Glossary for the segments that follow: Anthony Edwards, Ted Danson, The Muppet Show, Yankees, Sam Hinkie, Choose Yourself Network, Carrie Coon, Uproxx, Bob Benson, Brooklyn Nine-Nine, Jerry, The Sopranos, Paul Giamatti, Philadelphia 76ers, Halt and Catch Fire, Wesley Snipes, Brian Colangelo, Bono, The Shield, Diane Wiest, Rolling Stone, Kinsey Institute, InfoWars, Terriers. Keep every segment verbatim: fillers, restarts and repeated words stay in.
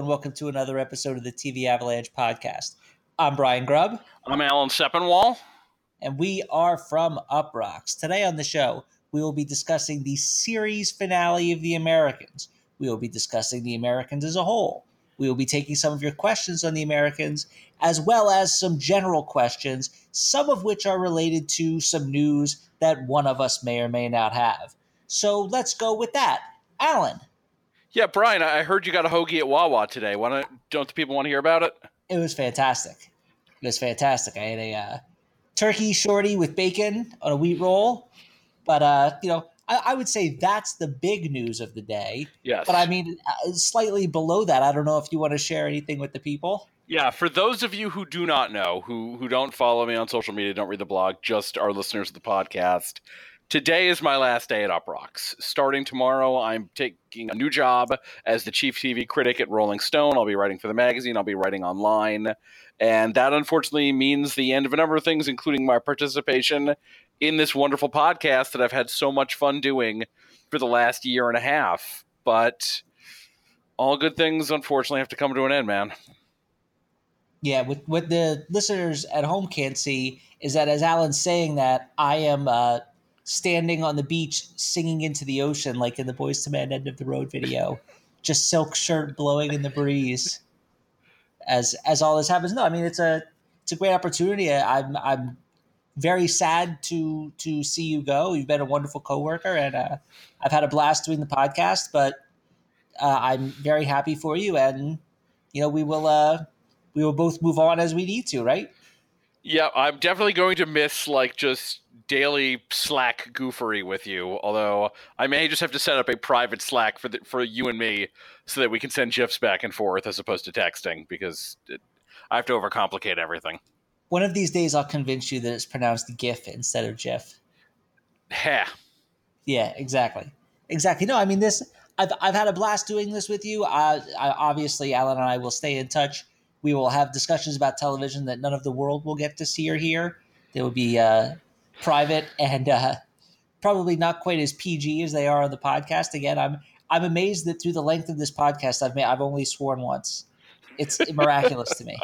and welcome to another episode of the T V Avalanche podcast. I'm Brian Grubb. I'm Alan Sepinwall. And we are from Uproxx. Today on the show, we will be discussing the series finale of The Americans. We will be discussing The Americans as a whole. We will be taking some of your questions on The Americans, as well as some general questions, some of which are related to some news that one of us may or may not have. So let's go with that. Alan. Yeah, Brian, I heard you got a hoagie at Wawa today. Why don't, don't the people want to hear about it? It was fantastic. It was fantastic. I had a uh, turkey shorty with bacon on a wheat roll. But, uh, you know, I would say that's the big news of the day. Yes. But I mean, slightly below that, I don't know if you want to share anything with the people. Yeah. For those of you who do not know, who who don't follow me on social media, don't read the blog, just are listeners of the podcast, today is my last day at Uproxx. Starting tomorrow, I'm taking a new job as the chief T V critic at Rolling Stone. I'll be writing for the magazine. I'll be writing online. And that, unfortunately, means the end of a number of things, including my participation in this wonderful podcast that I've had so much fun doing for the last year and a half. But all good things, unfortunately, have to come to an end, man. Yeah, what, what the listeners at home can't see is that as Alan's saying that, I am uh, – standing on the beach, singing into the ocean, like in the Boyz two Men End of the Road video, just silk shirt blowing in the breeze as, as all this happens. No, I mean, it's a, it's a great opportunity. I'm, I'm very sad to, to see you go. You've been a wonderful coworker, and uh, I've had a blast doing the podcast, but uh, I'm very happy for you. And, you know, we will, uh, we will both move on as we need to, right? Yeah, I'm definitely going to miss, like, just daily Slack goofery with you, although I may just have to set up a private Slack for the, for you and me so that we can send GIFs back and forth as opposed to texting, because it, I have to overcomplicate everything. One of these days I'll convince you that it's pronounced GIF instead of GIF. Heh. Yeah, exactly. Exactly. No, I mean, this. I've I've had a blast doing this with you. Uh, I, obviously, Alan and I will stay in touch. We will have discussions about television that none of the world will get to see or hear. They will be uh, private and uh, probably not quite as P G as they are on the podcast. Again, I'm I'm amazed that through the length of this podcast, I've made, I've only sworn once. It's miraculous to me.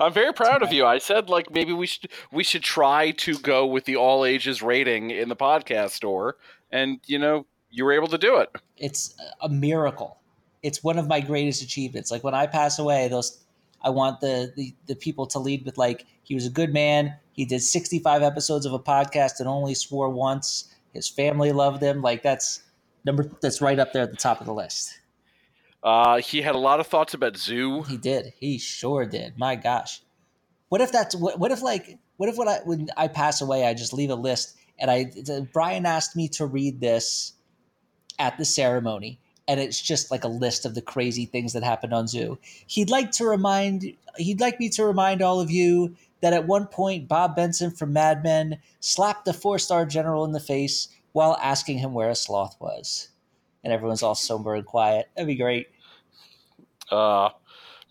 I'm very proud of you. I said, like, maybe we should we should try to go with the all ages rating in the podcast store, and you know, you were able to do it. It's a miracle. It's one of my greatest achievements. Like, when I pass away, those. I want the, the, the people to lead with, like, he was a good man. He did sixty-five episodes of a podcast and only swore once. His family loved him. Like, that's number that's right up there at the top of the list. Uh, he had a lot of thoughts about Zoo. He did. He sure did. My gosh. What if that's what, what if like what if when I when I pass away, I just leave a list and I Brian asked me to read this at the ceremony. And it's just like a list of the crazy things that happened on Zoo. He'd like to remind, he'd like me to remind all of you that at one point, Bob Benson from Mad Men slapped the four-star general in the face while asking him where a sloth was. And everyone's all somber and quiet. That'd be great. Uh,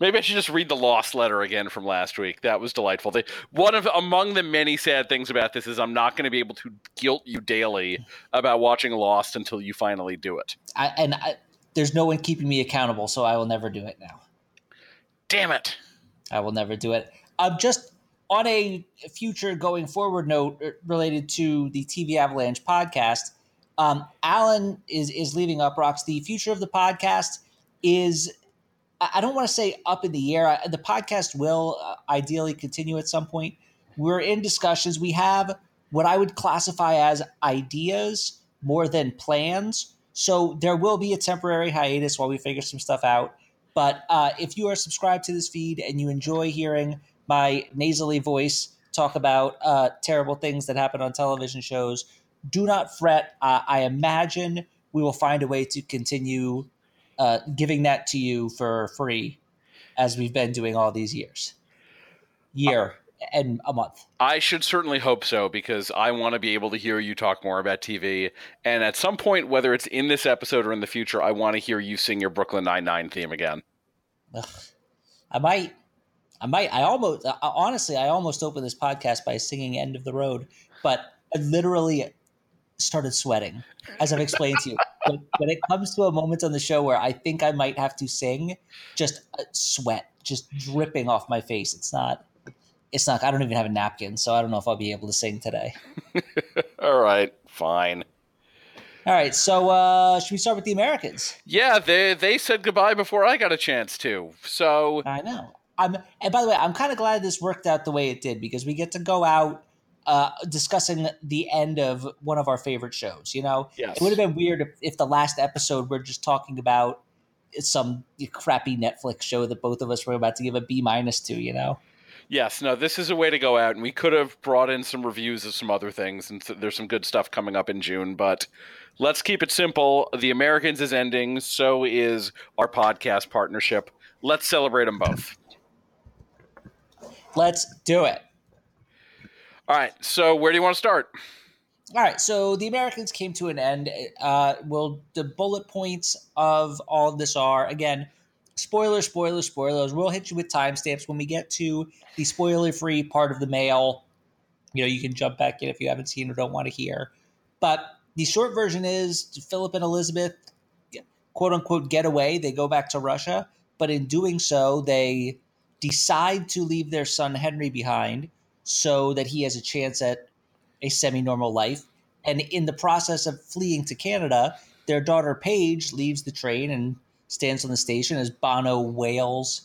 maybe I should just read the Lost letter again from last week. That was delightful. They, one of among the many sad things about this is I'm not going to be able to guilt you daily about watching Lost until you finally do it. I, and I... There's no one keeping me accountable, so I will never do it now. Damn it. I will never do it. I'm just on a future going forward note related to the T V Avalanche podcast. Um, Alan is, is leaving Uproxx. The future of the podcast is, I don't want to say up in the air. I, the podcast will uh, ideally continue at some point. We're in discussions. We have what I would classify as ideas more than plans. So there will be a temporary hiatus while we figure some stuff out. But uh, if you are subscribed to this feed and you enjoy hearing my nasally voice talk about uh, terrible things that happen on television shows, do not fret. Uh, I imagine we will find a way to continue uh, giving that to you for free as we've been doing all these years. Year. Uh- And a month. I should certainly hope so, because I want to be able to hear you talk more about T V. And at some point, whether it's in this episode or in the future, I want to hear you sing your Brooklyn Nine-Nine theme again. Ugh. I might. I might. I almost, I, honestly, I almost opened this podcast by singing End of the Road, but I literally started sweating, as I've explained to you. but, but it comes to a moment on the show where I think I might have to sing, just sweat, just dripping off my face. It's not, it's not, I don't even have a napkin, so I don't know if I'll be able to sing today. All right, fine. All right, so uh, should we start with The Americans? Yeah, they they said goodbye before I got a chance to. So I know. I'm, and by the way, I'm kind of glad this worked out the way it did, because we get to go out uh, discussing the end of one of our favorite shows. You know, yes. It would have been weird if, if the last episode we're just talking about some crappy Netflix show that both of us were about to give a B minus to. You know. Yes, no, this is a way to go out, and we could have brought in some reviews of some other things, and so there's some good stuff coming up in June, but let's keep it simple. The Americans is ending, so is our podcast partnership. Let's celebrate them both. Let's do it. All right, so where do you want to start? All right, so The Americans came to an end. Uh, well, the bullet points of all this are, again, Spoiler, spoiler, spoilers. We'll hit you with timestamps when we get to the spoiler-free part of the mail. You know, you can jump back in if you haven't seen or don't want to hear. But the short version is Philip and Elizabeth, quote-unquote, get away. They go back to Russia. But in doing so, they decide to leave their son Henry behind so that he has a chance at a semi-normal life. And in the process of fleeing to Canada, their daughter Paige leaves the train and stands on the station as Bono wails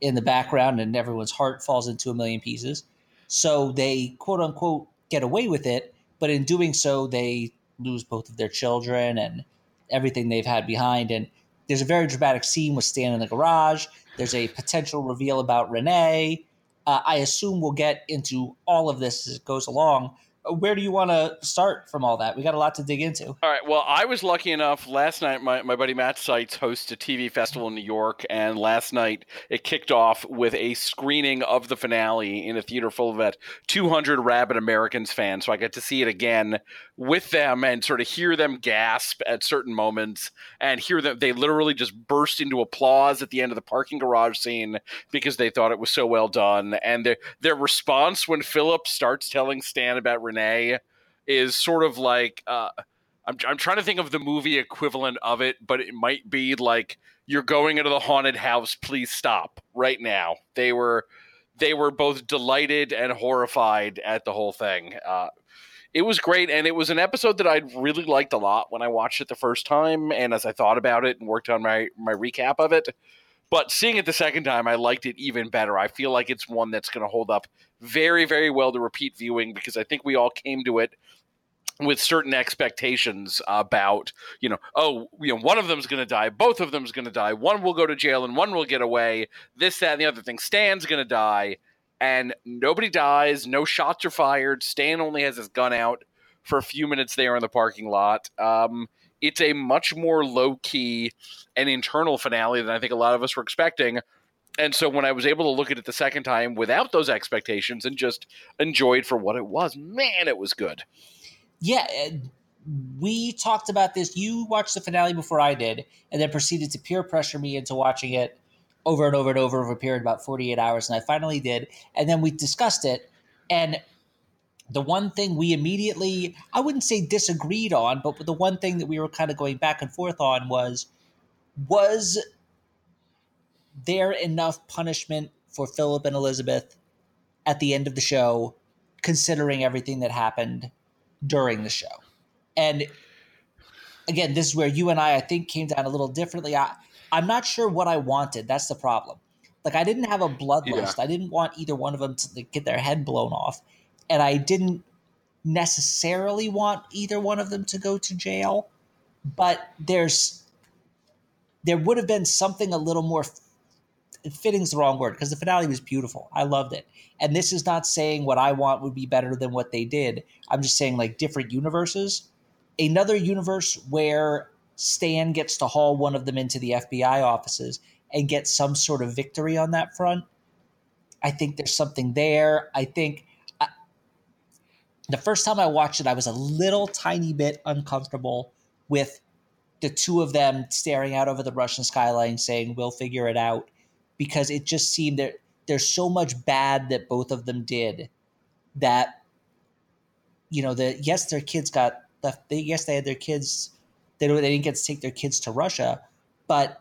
in the background and everyone's heart falls into a million pieces. So they, quote unquote, get away with it. But in doing so, they lose both of their children and everything they've had behind. And there's a very dramatic scene with Stan in the garage. There's a potential reveal about Renee. Uh, I assume we'll get into all of this as it goes along. Where do you want to start from all that? We got a lot to dig into. All right. Well, I was lucky enough. Last night, my, my buddy Matt Seitz hosts a T V festival in New York. And last night, it kicked off with a screening of the finale in a theater full of about two hundred rabid Americans fans. So I got to see it again with them and sort of hear them gasp at certain moments and hear them. They literally just burst into applause at the end of the parking garage scene because they thought it was so well done. And their, their response when Philip starts telling Stan about Renee is sort of like uh, I'm, I'm trying to think of the movie equivalent of it, but it might be like, you're going into the haunted house, please stop right now. They were they were both delighted and horrified at the whole thing. Uh, it was great, and it was an episode that I really liked a lot when I watched it the first time, and as I thought about it and worked on my, my recap of it. But seeing it the second time, I liked it even better. I feel like it's one that's going to hold up very, very well to repeat viewing, because I think we all came to it with certain expectations about, you know, oh, you know, one of them's going to die, both of them's going to die, one will go to jail and one will get away, this, that, and the other thing. Stan's going to die, and nobody dies, no shots are fired. Stan only has his gun out for a few minutes there in the parking lot. Um, it's a much more low-key and internal finale than I think a lot of us were expecting. And so when I was able to look at it the second time without those expectations and just enjoyed for what it was, man, it was good. Yeah. We talked about this. You watched the finale before I did and then proceeded to peer pressure me into watching it over and over and over over a period of about forty-eight hours. And I finally did. And then we discussed it. And the one thing we immediately, I wouldn't say disagreed on, but the one thing that we were kind of going back and forth on was, was there enough punishment for Philip and Elizabeth at the end of the show, considering everything that happened during the show? And again, this is where you and I, I think, came down a little differently. I, I'm not sure what I wanted. That's the problem. Like, I didn't have a bloodlust. Yeah. I didn't want either one of them to like, get their head blown off. And I didn't necessarily want either one of them to go to jail, but there's there would have been something a little more – fitting's the wrong word, because the finale was beautiful. I loved it. And this is not saying what I want would be better than what they did. I'm just saying like different universes. Another universe where Stan gets to haul one of them into the F B I offices and get some sort of victory on that front. I think there's something there. I think – the first time I watched it, I was a little tiny bit uncomfortable with the two of them staring out over the Russian skyline saying, we'll figure it out, because it just seemed that there's so much bad that both of them did that, you know, the yes, their kids got left. They, yes, they had their kids They don't, they didn't get to take their kids to Russia, but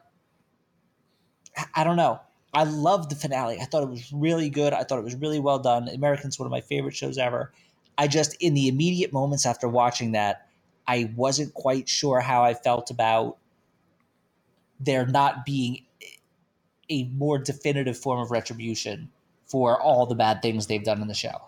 I don't know. I loved the finale. I thought it was really good. I thought it was really well done. Americans, one of my favorite shows ever. I just, in the immediate moments after watching that, I wasn't quite sure how I felt about there not being a more definitive form of retribution for all the bad things they've done in the show.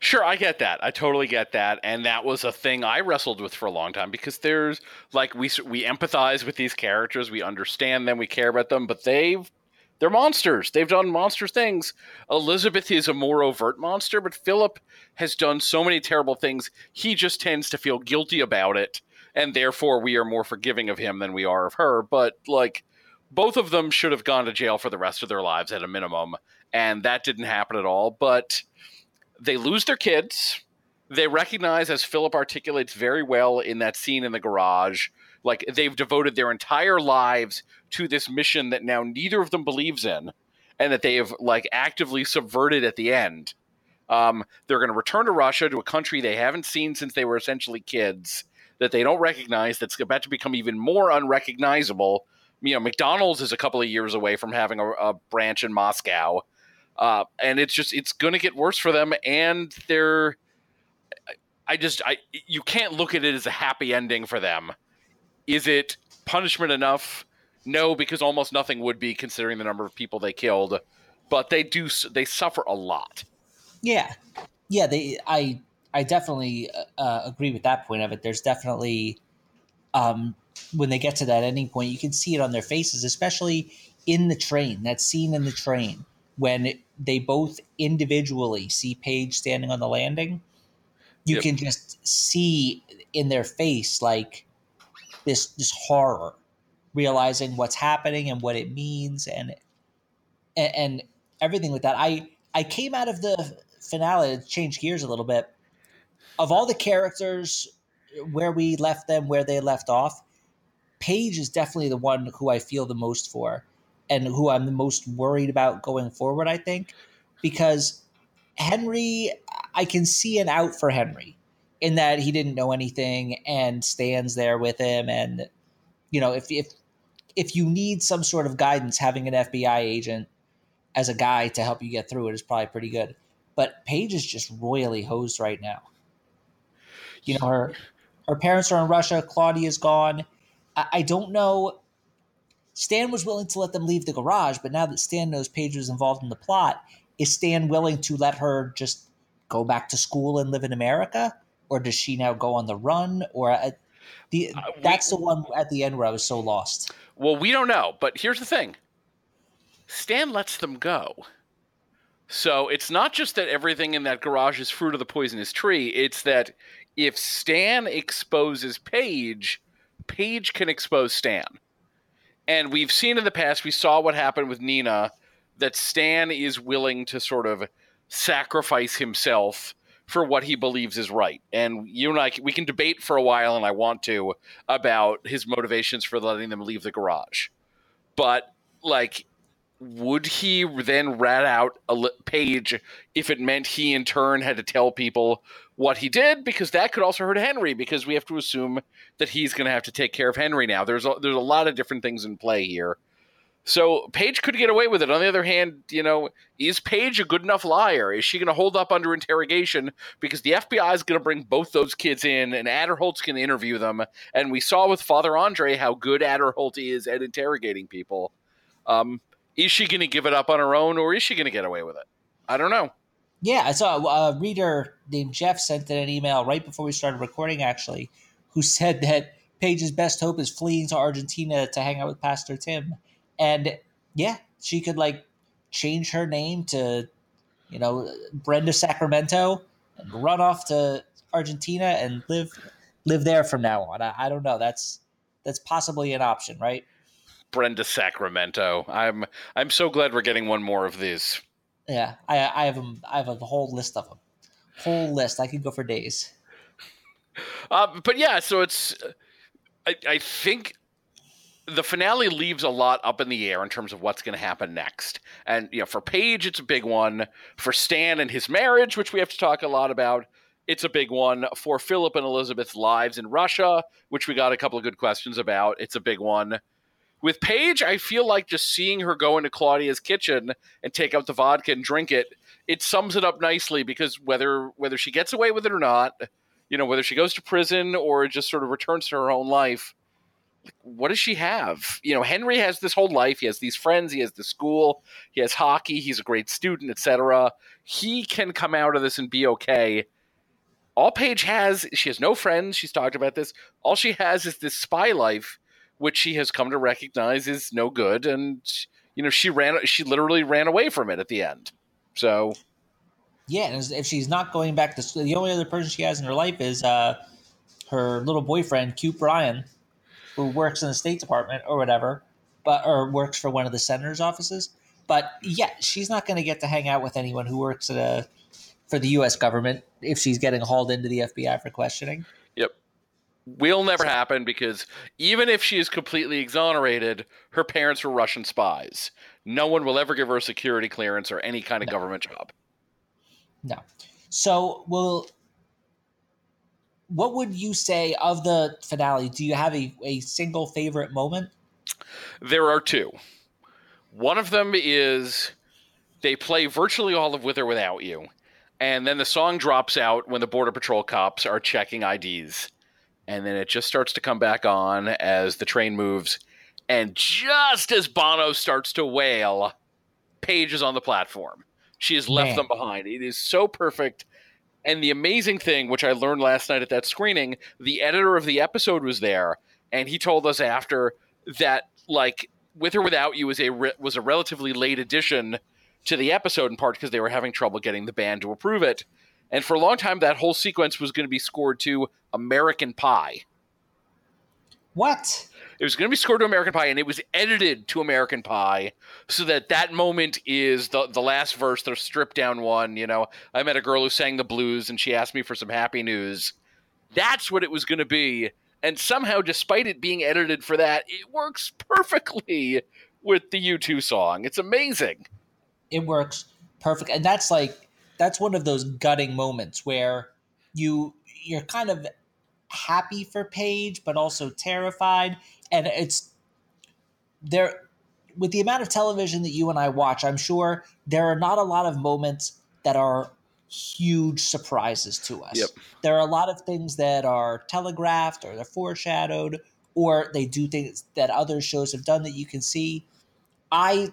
Sure, I get that. I totally get that. And that was a thing I wrestled with for a long time, because there's like, we we empathize with these characters, we understand them, we care about them, but they've they're monsters. They've done monster things. Elizabeth is a more overt monster, but Philip has done so many terrible things. He just tends to feel guilty about it, and therefore we are more forgiving of him than we are of her. But like, both of them should have gone to jail for the rest of their lives at a minimum, and that didn't happen at all. But they lose their kids. They recognize, as Philip articulates very well in that scene in the garage, like they've devoted their entire lives to this mission that now neither of them believes in, and that they have like actively subverted at the end. Um, they're going to return to Russia, to a country they haven't seen since they were essentially kids, that they don't recognize, that's about to become even more unrecognizable. You know, McDonald's is a couple of years away from having a, a branch in Moscow. Uh, and it's just, it's going to get worse for them. And they're, I just, I, you can't look at it as a happy ending for them. Is it punishment enough? No, because almost nothing would be, considering the number of people they killed, but they do, they suffer a lot. Yeah. Yeah. They, I, I definitely uh, agree with that point of it. There's definitely, um, when they get to that ending point, you can see it on their faces, especially in the train, that scene in the train, when they both individually see Paige standing on the landing. You yep. can just see in their face, like this, this horror, realizing what's happening and what it means. And, and, and everything with that. I, I came out of the finale, to change gears a little bit, of all the characters, where we left them, where they left off, Paige is definitely the one who I feel the most for, and who I'm the most worried about going forward, I think, because Henry, I can see an out for Henry in that he didn't know anything and Stan's there with him. And, you know, if, if, if you need some sort of guidance, having an F B I agent as a guy to help you get through it is probably pretty good. But Paige is just royally hosed right now. You know, her, her parents are in Russia. Claudia's gone. I, I don't know. Stan was willing to let them leave the garage, but now that Stan knows Paige was involved in the plot, is Stan willing to let her just go back to school and live in America? Or does she now go on the run? Or uh, the uh, we, that's the one at the end where I was so lost. Well, we don't know, but here's the thing. Stan lets them go. So it's not just that everything in that garage is fruit of the poisonous tree. It's that if Stan exposes Paige, Paige can expose Stan. And we've seen in the past, we saw what happened with Nina, that Stan is willing to sort of sacrifice himself for what he believes is right. And you and I, we can debate for a while, and I want to, about his motivations for letting them leave the garage. But, like, would he then rat out a Paige if it meant he in turn had to tell people what he did? Because that could also hurt Henry, because we have to assume that he's going to have to take care of Henry now. There's a, there's a lot of different things in play here. So Paige could get away with it. On the other hand, you know, is Paige a good enough liar? Is she going to hold up under interrogation? Because the F B I is going to bring both those kids in, and Adderholt's going to interview them. And we saw with Father Andre how good Adderholt is at interrogating people. Um, Is she going to give it up on her own, or is she going to get away with it? I don't know. Yeah, I saw a reader named Jeff sent in an email right before we started recording, actually, who said that Paige's best hope is fleeing to Argentina to hang out with Pastor Tim. And, yeah, she could, like, change her name to, you know, Brenda Sacramento and run off to Argentina and live live there from now on. I, I don't know. That's that's possibly an option, right? Brenda Sacramento. I'm I'm so glad we're getting one more of these. Yeah, I, I have a, I have a whole list of them. Whole list. I could go for days. Uh, but yeah, so it's I, I think the finale leaves a lot up in the air in terms of what's going to happen next. And you know, for Paige, it's a big one. For Stan and his marriage, which we have to talk a lot about. It's a big one for Philip and Elizabeth's lives in Russia, which we got a couple of good questions about. It's a big one. With Paige, I feel like just seeing her go into Claudia's kitchen and take out the vodka and drink it, it sums it up nicely, because whether whether she gets away with it or not, you know, whether she goes to prison or just sort of returns to her own life, what does she have? You know, Henry has this whole life. He has these friends. He has the school. He has hockey. He's a great student, et cetera. He can come out of this and be okay. All Paige has, she has no friends. She's talked about this. All she has is this spy life, which she has come to recognize is no good. And, you know, she ran, she literally ran away from it at the end. So. Yeah. And if she's not going back to school, the only other person she has in her life is uh, her little boyfriend, Cute Brian, who works in the State Department or whatever, but, or works for one of the senator's offices. But yeah, she's not going to get to hang out with anyone who works at a, for the U S government if she's getting hauled into the F B I for questioning. Yep. Will never happen, because even if she is completely exonerated, her parents were Russian spies. No one will ever give her a security clearance or any kind of no. government job. No. So, well, what would you say of the finale? Do you have a, a single favorite moment? There are two. One of them is they play virtually all of With or Without You. And then the song drops out when the Border Patrol cops are checking I Ds. And then it just starts to come back on as the train moves. And just as Bono starts to wail, Paige is on the platform. She has left Man. them behind. It is so perfect. And the amazing thing, which I learned last night at that screening, the editor of the episode was there. And he told us after that, like, With or Without You was a, re- was a relatively late edition to the episode, in part because they were having trouble getting the band to approve it. And for a long time, that whole sequence was going to be scored to American Pie. What? It was going to be scored to American Pie, and it was edited to American Pie, so that that moment is the the last verse, the stripped down one. You know, I met a girl who sang the blues, and she asked me for some happy news. That's what it was going to be. And somehow, despite it being edited for that, it works perfectly with the U two song. It's amazing. It works perfect. And that's like, that's one of those gutting moments where you, you're kind of happy for Paige, but also terrified. And it's there with the amount of television that you and I watch, I'm sure there are not a lot of moments that are huge surprises to us. Yep. There are a lot of things that are telegraphed, or they're foreshadowed, or they do things that other shows have done that you can see. I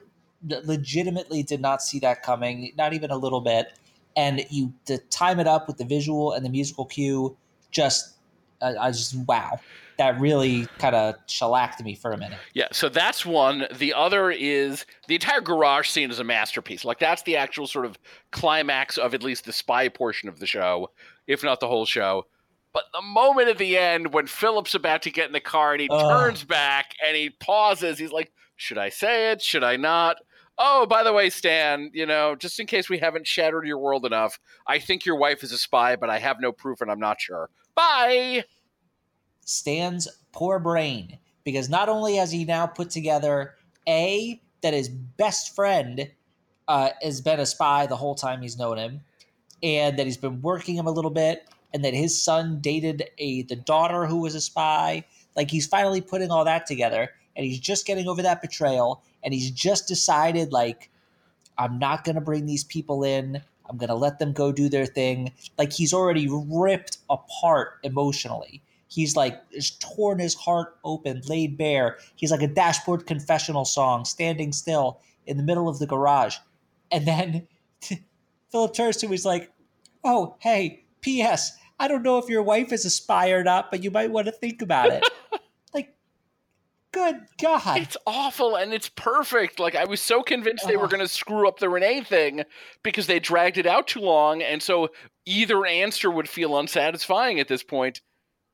legitimately did not see that coming, not even a little bit. And you to time it up with the visual and the musical cue, just uh, I just wow, that really kind of shellacked me for a minute. Yeah, so that's one. The other is the entire garage scene is a masterpiece. Like, that's the actual sort of climax of at least the spy portion of the show, if not the whole show. But the moment at the end when Philip's about to get in the car and he uh. turns back and he pauses, he's like, "Should I say it? Should I not? Oh, by the way, Stan, you know, just in case we haven't shattered your world enough, I think your wife is a spy, but I have no proof and I'm not sure. Bye." Stan's poor brain, because not only has he now put together, A, that his best friend uh, has been a spy the whole time he's known him, and that he's been working him a little bit, and that his son dated a the daughter who was a spy. Like, he's finally putting all that together, and he's just getting over that betrayal, and he's just decided, like, I'm not going to bring these people in. I'm going to let them go do their thing. Like, he's already ripped apart emotionally. He's, like, he's torn his heart open, laid bare. He's like a Dashboard Confessional song, standing still in the middle of the garage. And then Philip turns to him, he's like, "Oh, hey, P S, I don't know if your wife is a spy or not, but you might want to think about it." Good God. It's awful, and it's perfect. Like, I was so convinced they were going to screw up the Renee thing because they dragged it out too long, and so either answer would feel unsatisfying at this point.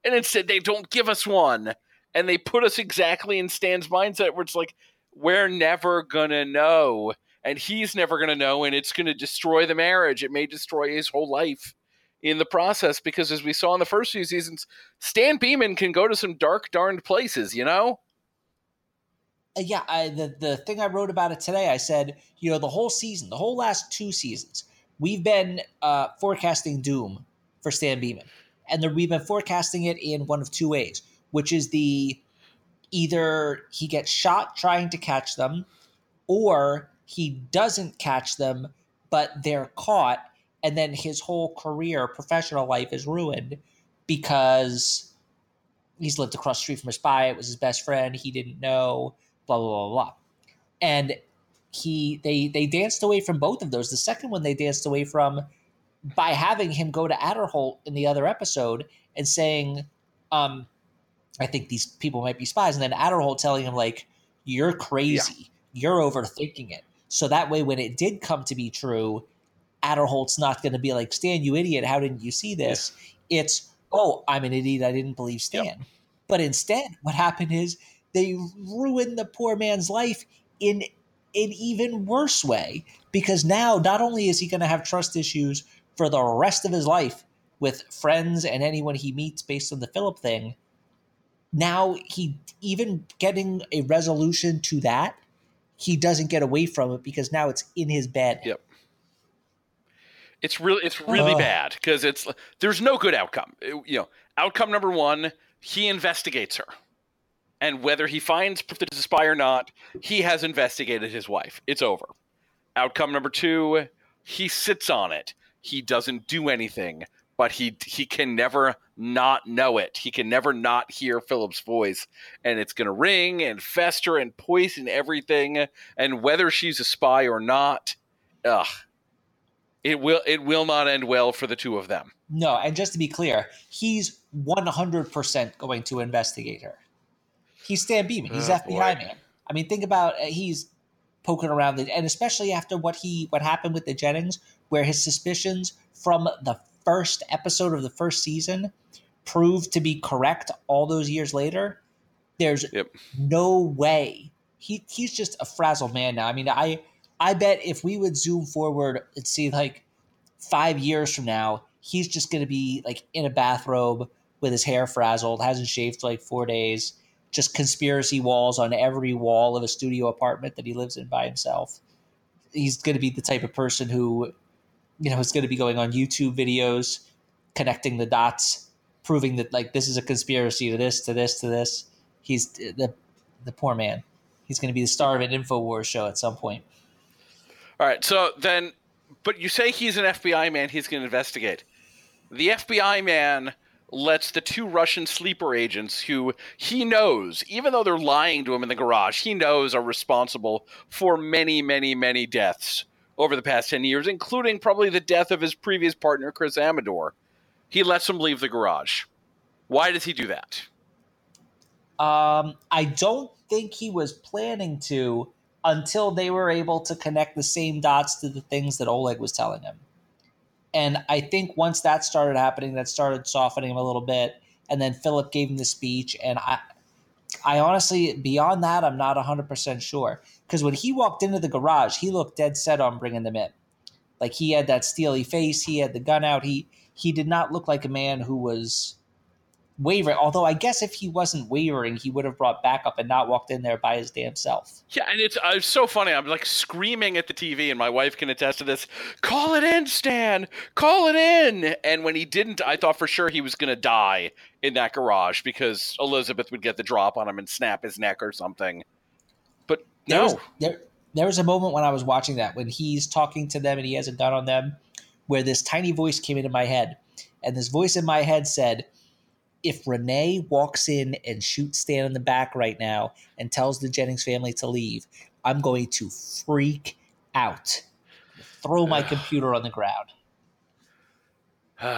And instead, they don't give us one. And they put us exactly in Stan's mindset where it's like, we're never going to know. And he's never going to know, and it's going to destroy the marriage. It may destroy his whole life in the process, because as we saw in the first few seasons, Stan Beeman can go to some dark, darned places, you know? Yeah, I, the, the thing I wrote about it today, I said, you know, the whole season, the whole last two seasons, we've been uh, forecasting doom for Stan Beeman. And the, we've been forecasting it in one of two ways, which is the either he gets shot trying to catch them, or he doesn't catch them, but they're caught, and then his whole career, professional life is ruined because he's lived across the street from a spy, it was his best friend, he didn't know, blah, blah, blah, blah. And he they they danced away from both of those. The second one they danced away from by having him go to Adderholt in the other episode and saying, um, I think these people might be spies. And then Adderholt telling him, like, you're crazy. Yeah. You're overthinking it. So that way, when it did come to be true, Adderholt's not going to be like, Stan, you idiot. How didn't you see this? Yeah. It's, oh, I'm an idiot. I didn't believe Stan. Yep. But instead, what happened is they ruined the poor man's life in an even worse way, because now not only is he going to have trust issues for the rest of his life with friends and anyone he meets based on the Philip thing, now he even getting a resolution to that, he doesn't get away from it because now it's in his bed. Yep. It's really it's really uh. bad because it's there's no good outcome. It, you know, outcome number one, he investigates her. And whether he finds proof that it's a spy or not, he has investigated his wife. It's over. Outcome number two, he sits on it. He doesn't do anything, but he he can never not know it. He can never not hear Philip's voice. And it's going to ring and fester and poison everything. And whether she's a spy or not, ugh, it will it will not end well for the two of them. No, and just to be clear, he's one hundred percent going to investigate her. He's Stan Beeman. He's oh, F B I boy. man. I mean, think about uh, he's poking around, the, and especially after what he what happened with the Jennings, where his suspicions from the first episode of the first season proved to be correct all those years later. There's yep. no way he he's just a frazzled man now. I mean, I I bet if we would zoom forward and see like five years from now, he's just going to be like in a bathrobe with his hair frazzled, hasn't shaved for like four days. Just conspiracy walls on every wall of a studio apartment that he lives in by himself. He's going to be the type of person who, you know, is going to be going on YouTube videos, connecting the dots, proving that like this is a conspiracy to this, to this, to this. He's the the poor man. He's going to be the star of an InfoWars show at some point. All right. So then, but you say he's an F B I man. He's going to investigate. The F B I man lets the two Russian sleeper agents who he knows, even though they're lying to him in the garage, he knows are responsible for many, many, many deaths over the past ten years, including probably the death of his previous partner, Chris Amador. He lets them leave the garage. Why does he do that? Um, I don't think he was planning to until they were able to connect the same dots to the things that Oleg was telling him. And I think once that started happening, that started softening him a little bit. And then Philip gave him the speech. And I I honestly, beyond that, I'm not one hundred percent sure. Because when he walked into the garage, he looked dead set on bringing them in. Like he had that steely face. He had the gun out. He he did not look like a man who was wavering. Although I guess if he wasn't wavering, he would have brought backup and not walked in there by his damn self. Yeah, and it's, uh, it's so funny. I'm like screaming at the T V, and my wife can attest to this. Call it in, Stan! Call it in! And when he didn't, I thought for sure he was going to die in that garage because Elizabeth would get the drop on him and snap his neck or something. But there no. Was, there, there was a moment when I was watching that, when he's talking to them and he has a gun on them, where this tiny voice came into my head. And this voice in my head said, if Renee walks in and shoots Stan in the back right now and tells the Jennings family to leave, I'm going to freak out, throw my computer on the ground.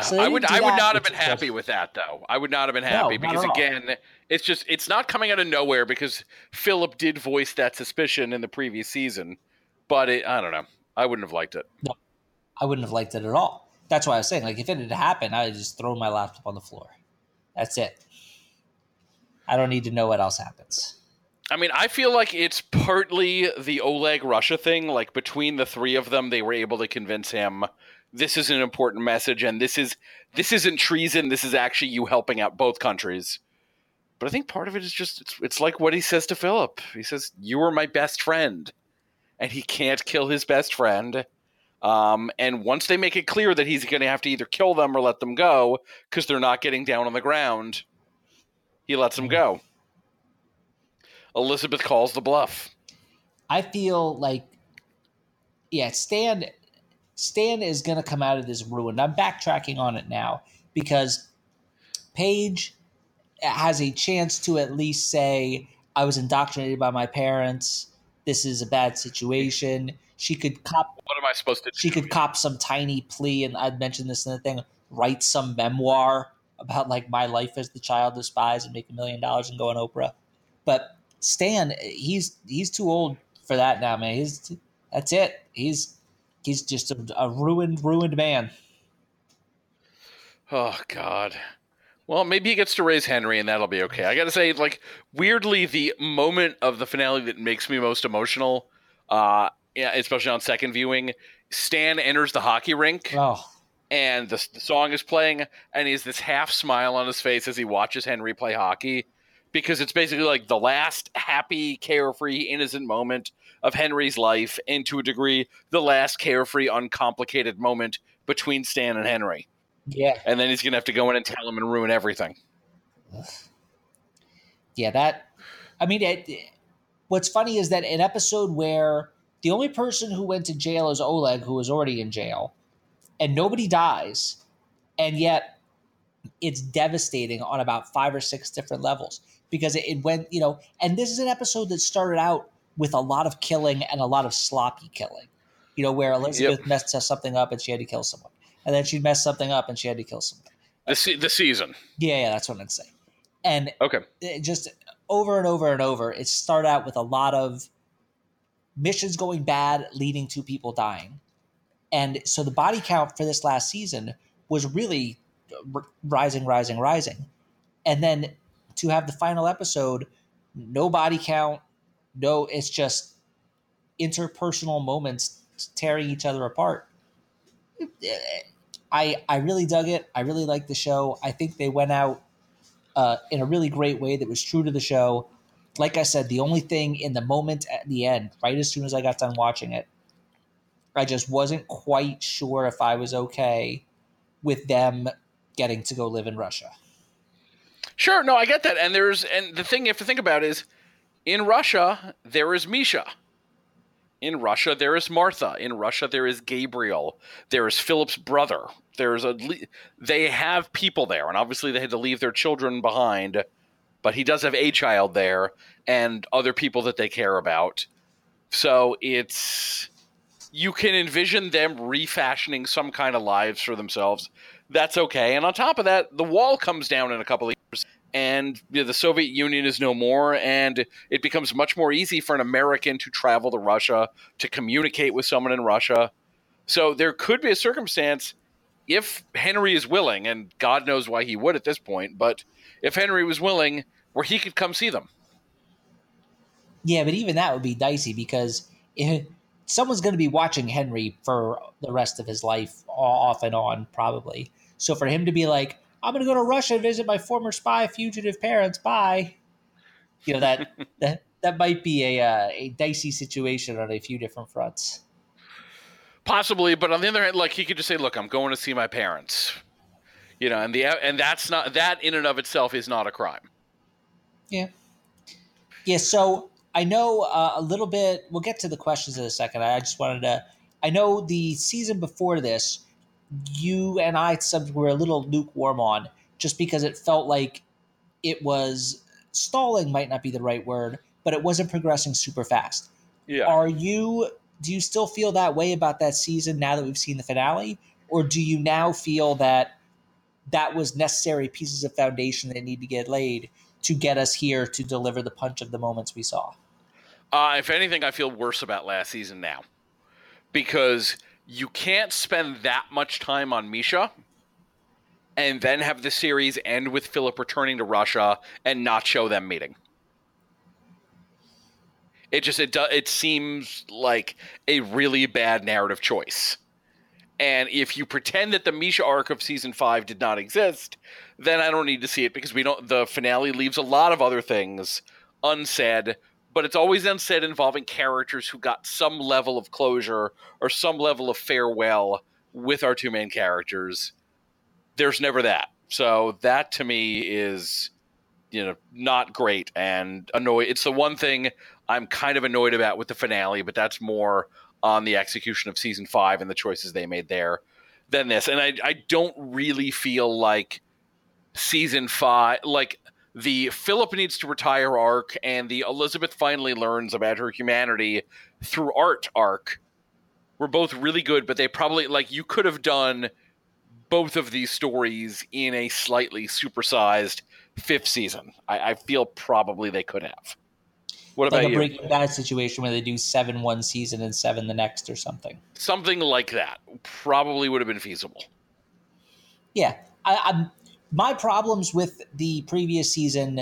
So I would, I would not have been happy with that though. I would not have been happy no, because again, it's just, it's not coming out of nowhere because Philip did voice that suspicion in the previous season, but it, I don't know. I wouldn't have liked it. No, I wouldn't have liked it at all. That's why I was saying, like, if it had happened, I would just throw my laptop on the floor. That's it. I don't need to know what else happens. I mean, I feel like it's partly the Oleg Russia thing. Like between the three of them, they were able to convince him this is an important message and this is this isn't treason. This is actually you helping out both countries. But I think part of it is just it's, it's like what he says to Philip. He says, you were my best friend, and he can't kill his best friend. Um, and once they make it clear that he's going to have to either kill them or let them go because they're not getting down on the ground, he lets them go. Elizabeth calls the bluff. I feel like, yeah, Stan, Stan is going to come out of this ruined. I'm backtracking on it now because Paige has a chance to at least say, I was indoctrinated by my parents. This is a bad situation. She could cop. What am I supposed to do? She could cop some tiny plea, and I'd mentioned this in the thing, write some memoir about like my life as the child of spies and make a million dollars and go on Oprah. But Stan, he's he's too old for that now, man. He's that's it. He's he's just a, a ruined, ruined man. Oh God. Well, maybe he gets to raise Henry, and that'll be okay. I got to say, like, weirdly, the moment of the finale that makes me most emotional, uh, especially on second viewing, Stan enters the hockey rink, oh. and the, the song is playing, and he has this half smile on his face as he watches Henry play hockey, because it's basically like the last happy, carefree, innocent moment of Henry's life, and to a degree, the last carefree, uncomplicated moment between Stan and Henry. Yeah, and then he's gonna have to go in and tell him and ruin everything. Yeah, that. I mean, it, it, what's funny is that an episode where the only person who went to jail is Oleg, who was already in jail, and nobody dies, and yet it's devastating on about five or six different levels because it, it went, you know. And this is an episode that started out with a lot of killing and a lot of sloppy killing, you know, where Elizabeth yep. messed something up and she had to kill someone. And then she messed something up, and she had to kill someone. The se- the season. Yeah, yeah, that's what I'd say. And okay, it just over and over and over, it started out with a lot of missions going bad, leading to people dying, and so the body count for this last season was really r- rising, rising, rising, and then to have the final episode, no body count, no, it's just interpersonal moments tearing each other apart. I I really dug it. I really liked the show. I think they went out uh, in a really great way that was true to the show. Like I said, the only thing in the moment at the end, right as soon as I got done watching it, I just wasn't quite sure if I was okay with them getting to go live in Russia. Sure. No, I get that. And there's and the thing you have to think about is in Russia, there is Misha. In Russia, there is Martha. In Russia, there is Gabriel. There is Philip's brother. There's a they have people there, and obviously they had to leave their children behind. But he does have a child there, and other people that they care about. So it's you can envision them refashioning some kind of lives for themselves. That's okay. And on top of that, the wall comes down in a couple of years. And you know, the Soviet Union is no more, and it becomes much more easy for an American to travel to Russia, to communicate with someone in Russia. So there could be a circumstance, if Henry is willing, and God knows why he would at this point, but if Henry was willing, where he could come see them. Yeah, but even that would be dicey because if someone's going to be watching Henry for the rest of his life, off and on, probably. So for him to be like, I'm going to go to Russia and visit my former spy fugitive parents. Bye. You know, that that, that might be a uh, a dicey situation on a few different fronts. Possibly. But on the other hand, like he could just say, look, I'm going to see my parents, you know, and the and that's not that in and of itself is not a crime. Yeah. Yeah. So I know uh, a little bit. We'll get to the questions in a second. I just wanted to I know the season before this. You and I were a little lukewarm on just because it felt like it was stalling might not be the right word, but it wasn't progressing super fast. Yeah. Are you, do you still feel that way about that season now that we've seen the finale? Or do you now feel that that was necessary pieces of foundation that need to get laid to get us here to deliver the punch of the moments we saw? Uh, if anything, I feel worse about last season now because you can't spend that much time on Misha and then have the series end with Philip returning to Russia and not show them meeting. It just it do, it seems like a really bad narrative choice. And if you pretend that the Misha arc of season five did not exist, then I don't need to see it because we don't the finale leaves a lot of other things unsaid but it's always on set involving characters who got some level of closure or some level of farewell with our two main characters. There's never that. So that to me is, you know, not great and annoyed. It's the one thing I'm kind of annoyed about with the finale, but that's more on the execution of season five and the choices they made there than this. And I, I don't really feel like season five, like the Philip needs to retire arc and the Elizabeth finally learns about her humanity through art arc were both really good, but they probably, like, you could have done both of these stories in a slightly supersized fifth season. I, I feel probably they could have. What about like a Breaking Bad situation where they do seven one season and seven the next or something? Something like that probably would have been feasible. Yeah. I, I'm, my problems with the previous season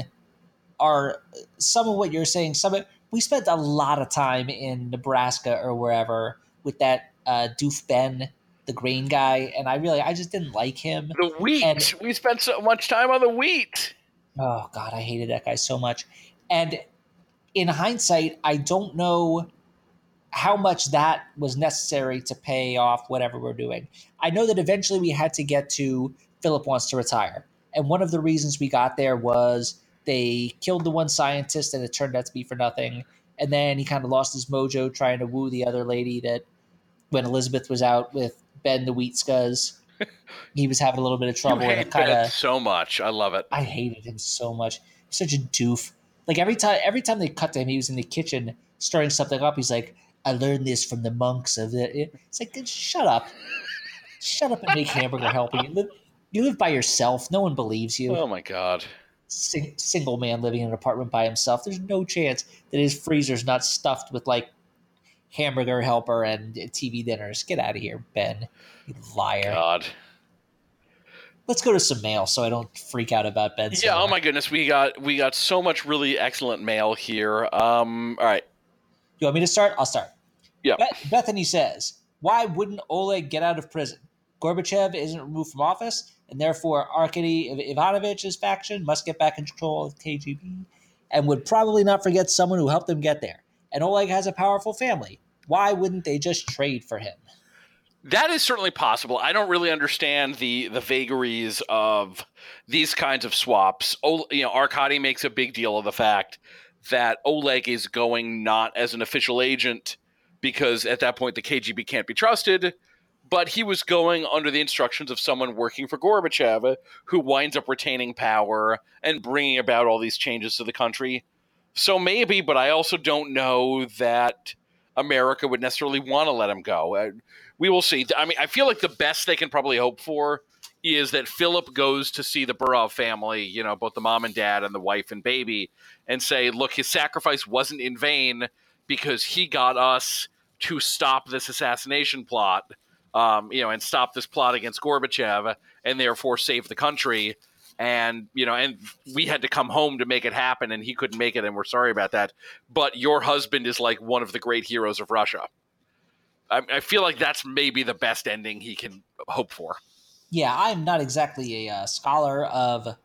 are some of what you're saying. Some of, we spent a lot of time in Nebraska or wherever with that uh, Doof Ben, the grain guy, and I really I just didn't like him. The wheat. And, we spent so much time on the wheat. Oh, God, I hated that guy so much. And in hindsight, I don't know how much that was necessary to pay off whatever we're doing. I know that eventually we had to get to Philip wants to retire. And one of the reasons we got there was they killed the one scientist and it turned out to be for nothing. And then he kind of lost his mojo trying to woo the other lady that when Elizabeth was out with Ben the Wheat Scuzz, he was having a little bit of trouble. You hate and it kinda, Ben so much. I love it. I hated him so much. He's such a doof. Like every time, every time they cut to him, he was in the kitchen stirring something up. He's like, "I learned this from the monks of the." It's like, shut up, shut up and make hamburger helper. You live, you live by yourself. No one believes you. Oh my God, Sing, single man living in an apartment by himself. There's no chance that his freezer's not stuffed with like hamburger helper and T V dinners. Get out of here, Ben, you liar. God. Let's go to some mail so I don't freak out about Ben. Yeah, oh my goodness. We got we got so much really excellent mail here. Um, all right. You want me to start? I'll start. Yeah. Beth- Bethany says, why wouldn't Oleg get out of prison? Gorbachev isn't removed from office, and therefore Arkady Ivanovich's faction must get back in control of K G B and would probably not forget someone who helped them get there. And Oleg has a powerful family. Why wouldn't they just trade for him? That is certainly possible. I don't really understand the, the vagaries of these kinds of swaps. O, you know, Arkady makes a big deal of the fact that Oleg is going not as an official agent because at that point the K G B can't be trusted, but he was going under the instructions of someone working for Gorbachev who winds up retaining power and bringing about all these changes to the country. So maybe, but I also don't know that America would necessarily want to let him go. Uh, we will see. I mean, I feel like the best they can probably hope for is that Philip goes to see the Burov family, you know, both the mom and dad and the wife and baby, and say, look, his sacrifice wasn't in vain because he got us to stop this assassination plot, um, you know, and stop this plot against Gorbachev and therefore save the country. And, you know, and we had to come home to make it happen and he couldn't make it. And we're sorry about that. But your husband is like one of the great heroes of Russia. I, I feel like that's maybe the best ending he can hope for. Yeah, I'm not exactly a uh, scholar of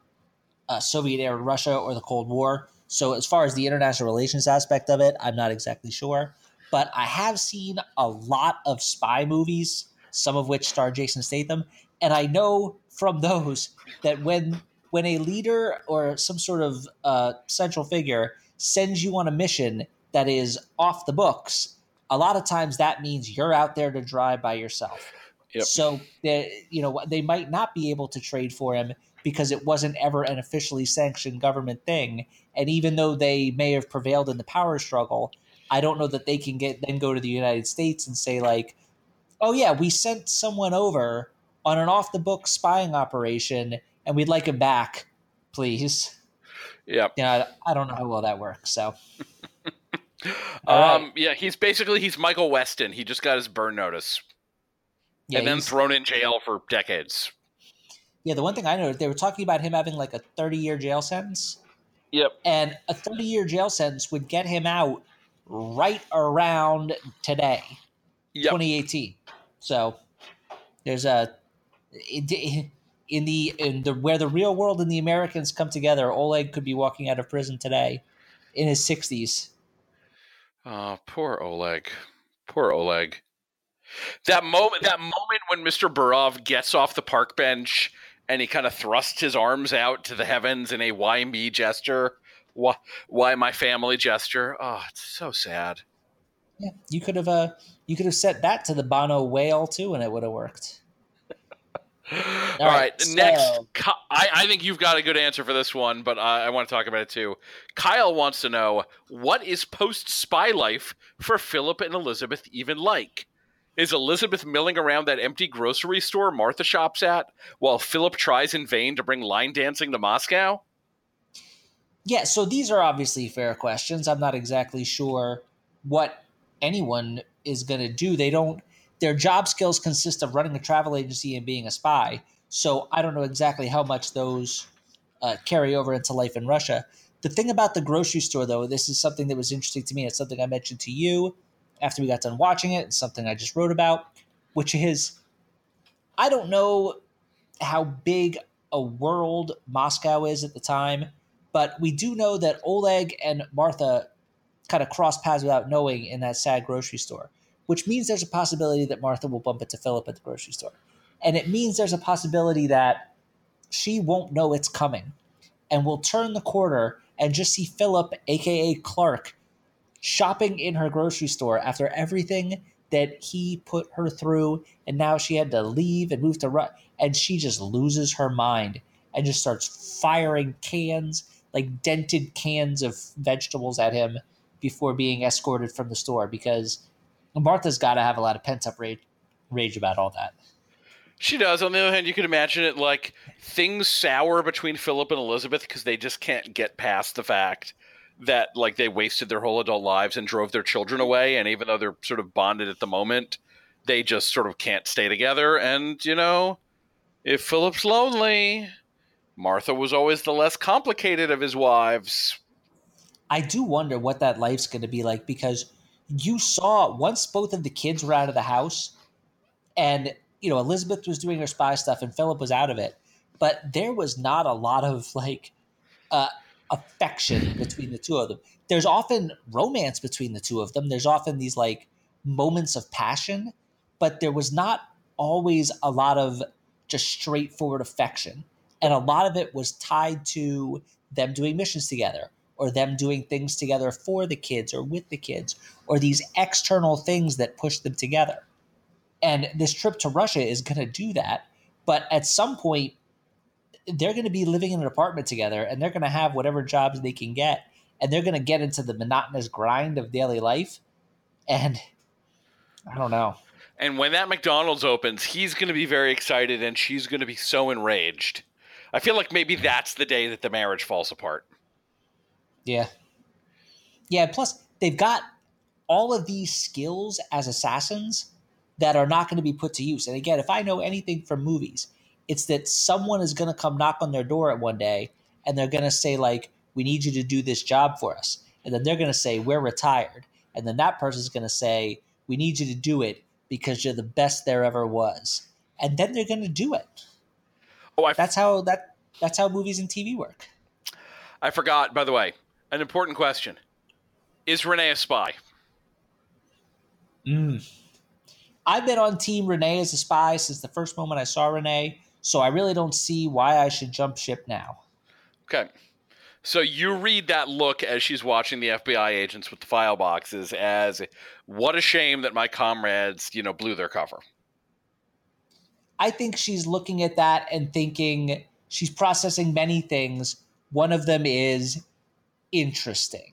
uh, Soviet era Russia or the Cold War. So as far as the international relations aspect of it, I'm not exactly sure. But I have seen a lot of spy movies, some of which star Jason Statham. And I know from those that when when a leader or some sort of uh, central figure sends you on a mission that is off the books, a lot of times that means you're out there to dry by yourself. Yep. So they, you know, they might not be able to trade for him because it wasn't ever an officially sanctioned government thing. And even though they may have prevailed in the power struggle, I don't know that they can get then go to the United States and say like, oh, yeah, we sent someone over on an off-the-book spying operation, and we'd like him back, please. Yeah. You know, I, I don't know how well that works, so. um, right. Yeah, he's basically, he's Michael Weston. He just got his burn notice. Yeah, and then thrown in jail for decades. Yeah, the one thing I noticed, they were talking about him having like a thirty-year jail sentence. Yep. And a thirty-year jail sentence would get him out right around today, yep. twenty eighteen. So there's a... In the in the where the real world and the Americans come together, Oleg could be walking out of prison today in his sixties Oh, poor Oleg. Poor Oleg. That moment, that moment when Mister Burov gets off the park bench and he kind of thrusts his arms out to the heavens in a "why me" gesture, why, why my family gesture. Oh, it's so sad. Yeah, you could have uh, you could have set that to the Bono wail too, and it would have worked. All, All right, right so. Next, I, I think you've got a good answer for this one, but uh, I want to talk about it too. Kyle wants to know, what is post-spy life for Philip and Elizabeth even like? Is Elizabeth milling around that empty grocery store Martha shops at while Philip tries in vain to bring line dancing to Moscow? Yeah, so these are obviously fair questions. I'm not exactly sure what anyone is going to do. They don't, their job skills consist of running a travel agency and being a spy. So I don't know exactly how much those uh, carry over into life in Russia. The thing about the grocery store, though, this is something that was interesting to me. It's something I mentioned to you after we got done watching it. It's something I just wrote about, which is, I don't know how big a world Moscow is at the time, but we do know that Oleg and Martha kind of cross paths without knowing in that sad grocery store, which means there's a possibility that Martha will bump into Philip at the grocery store. And it means there's a possibility that she won't know it's coming and will turn the corner and just see Philip, a k a. Clark, shopping in her grocery store after everything that he put her through. And now she had to leave and move to Ru- and she just loses her mind and just starts firing cans, like dented cans of vegetables at him before being escorted from the store, because Martha's got to have a lot of pent-up rage, rage about all that. She does. On the other hand, you can imagine it like things sour between Philip and Elizabeth because they just can't get past the fact that like they wasted their whole adult lives and drove their children away. And even though they're sort of bonded at the moment, they just sort of can't stay together. And, you know, if Philip's lonely, Martha was always the less complicated of his wives. I do wonder what that life's going to be like, because you saw once both of the kids were out of the house and, you know, Elizabeth was doing her spy stuff and Philip was out of it, but there was not a lot of like uh, affection between the two of them. There's often romance between the two of them. There's often these like moments of passion, but there was not always a lot of just straightforward affection. And a lot of it was tied to them doing missions together, or them doing things together for the kids or with the kids, or these external things that push them together. And this trip to Russia is going to do that. But at some point, they're going to be living in an apartment together, and they're going to have whatever jobs they can get, and they're going to get into the monotonous grind of daily life. And I don't know. And when that McDonald's opens, he's going to be very excited, and she's going to be so enraged. I feel like maybe that's the day that the marriage falls apart. Yeah. Yeah, plus they've got all of these skills as assassins that are not going to be put to use. And again, if I know anything from movies, it's that someone is going to come knock on their door at one day and they're going to say, like, we need you to do this job for us. And then they're going to say, we're retired. And then that person's going to say, we need you to do it because you're the best there ever was. And then they're going to do it. Oh, I... That's how that that's how movies and T V work. I forgot, by the way. An important question. Is Renee a spy? Mm. I've been on team Renee is a spy since the first moment I saw Renee, so I really don't see why I should jump ship now. Okay. So you read that look as she's watching the F B I agents with the file boxes as, what a shame that my comrades, you know, blew their cover. I think she's looking at that and thinking, she's processing many things. One of them is... interesting.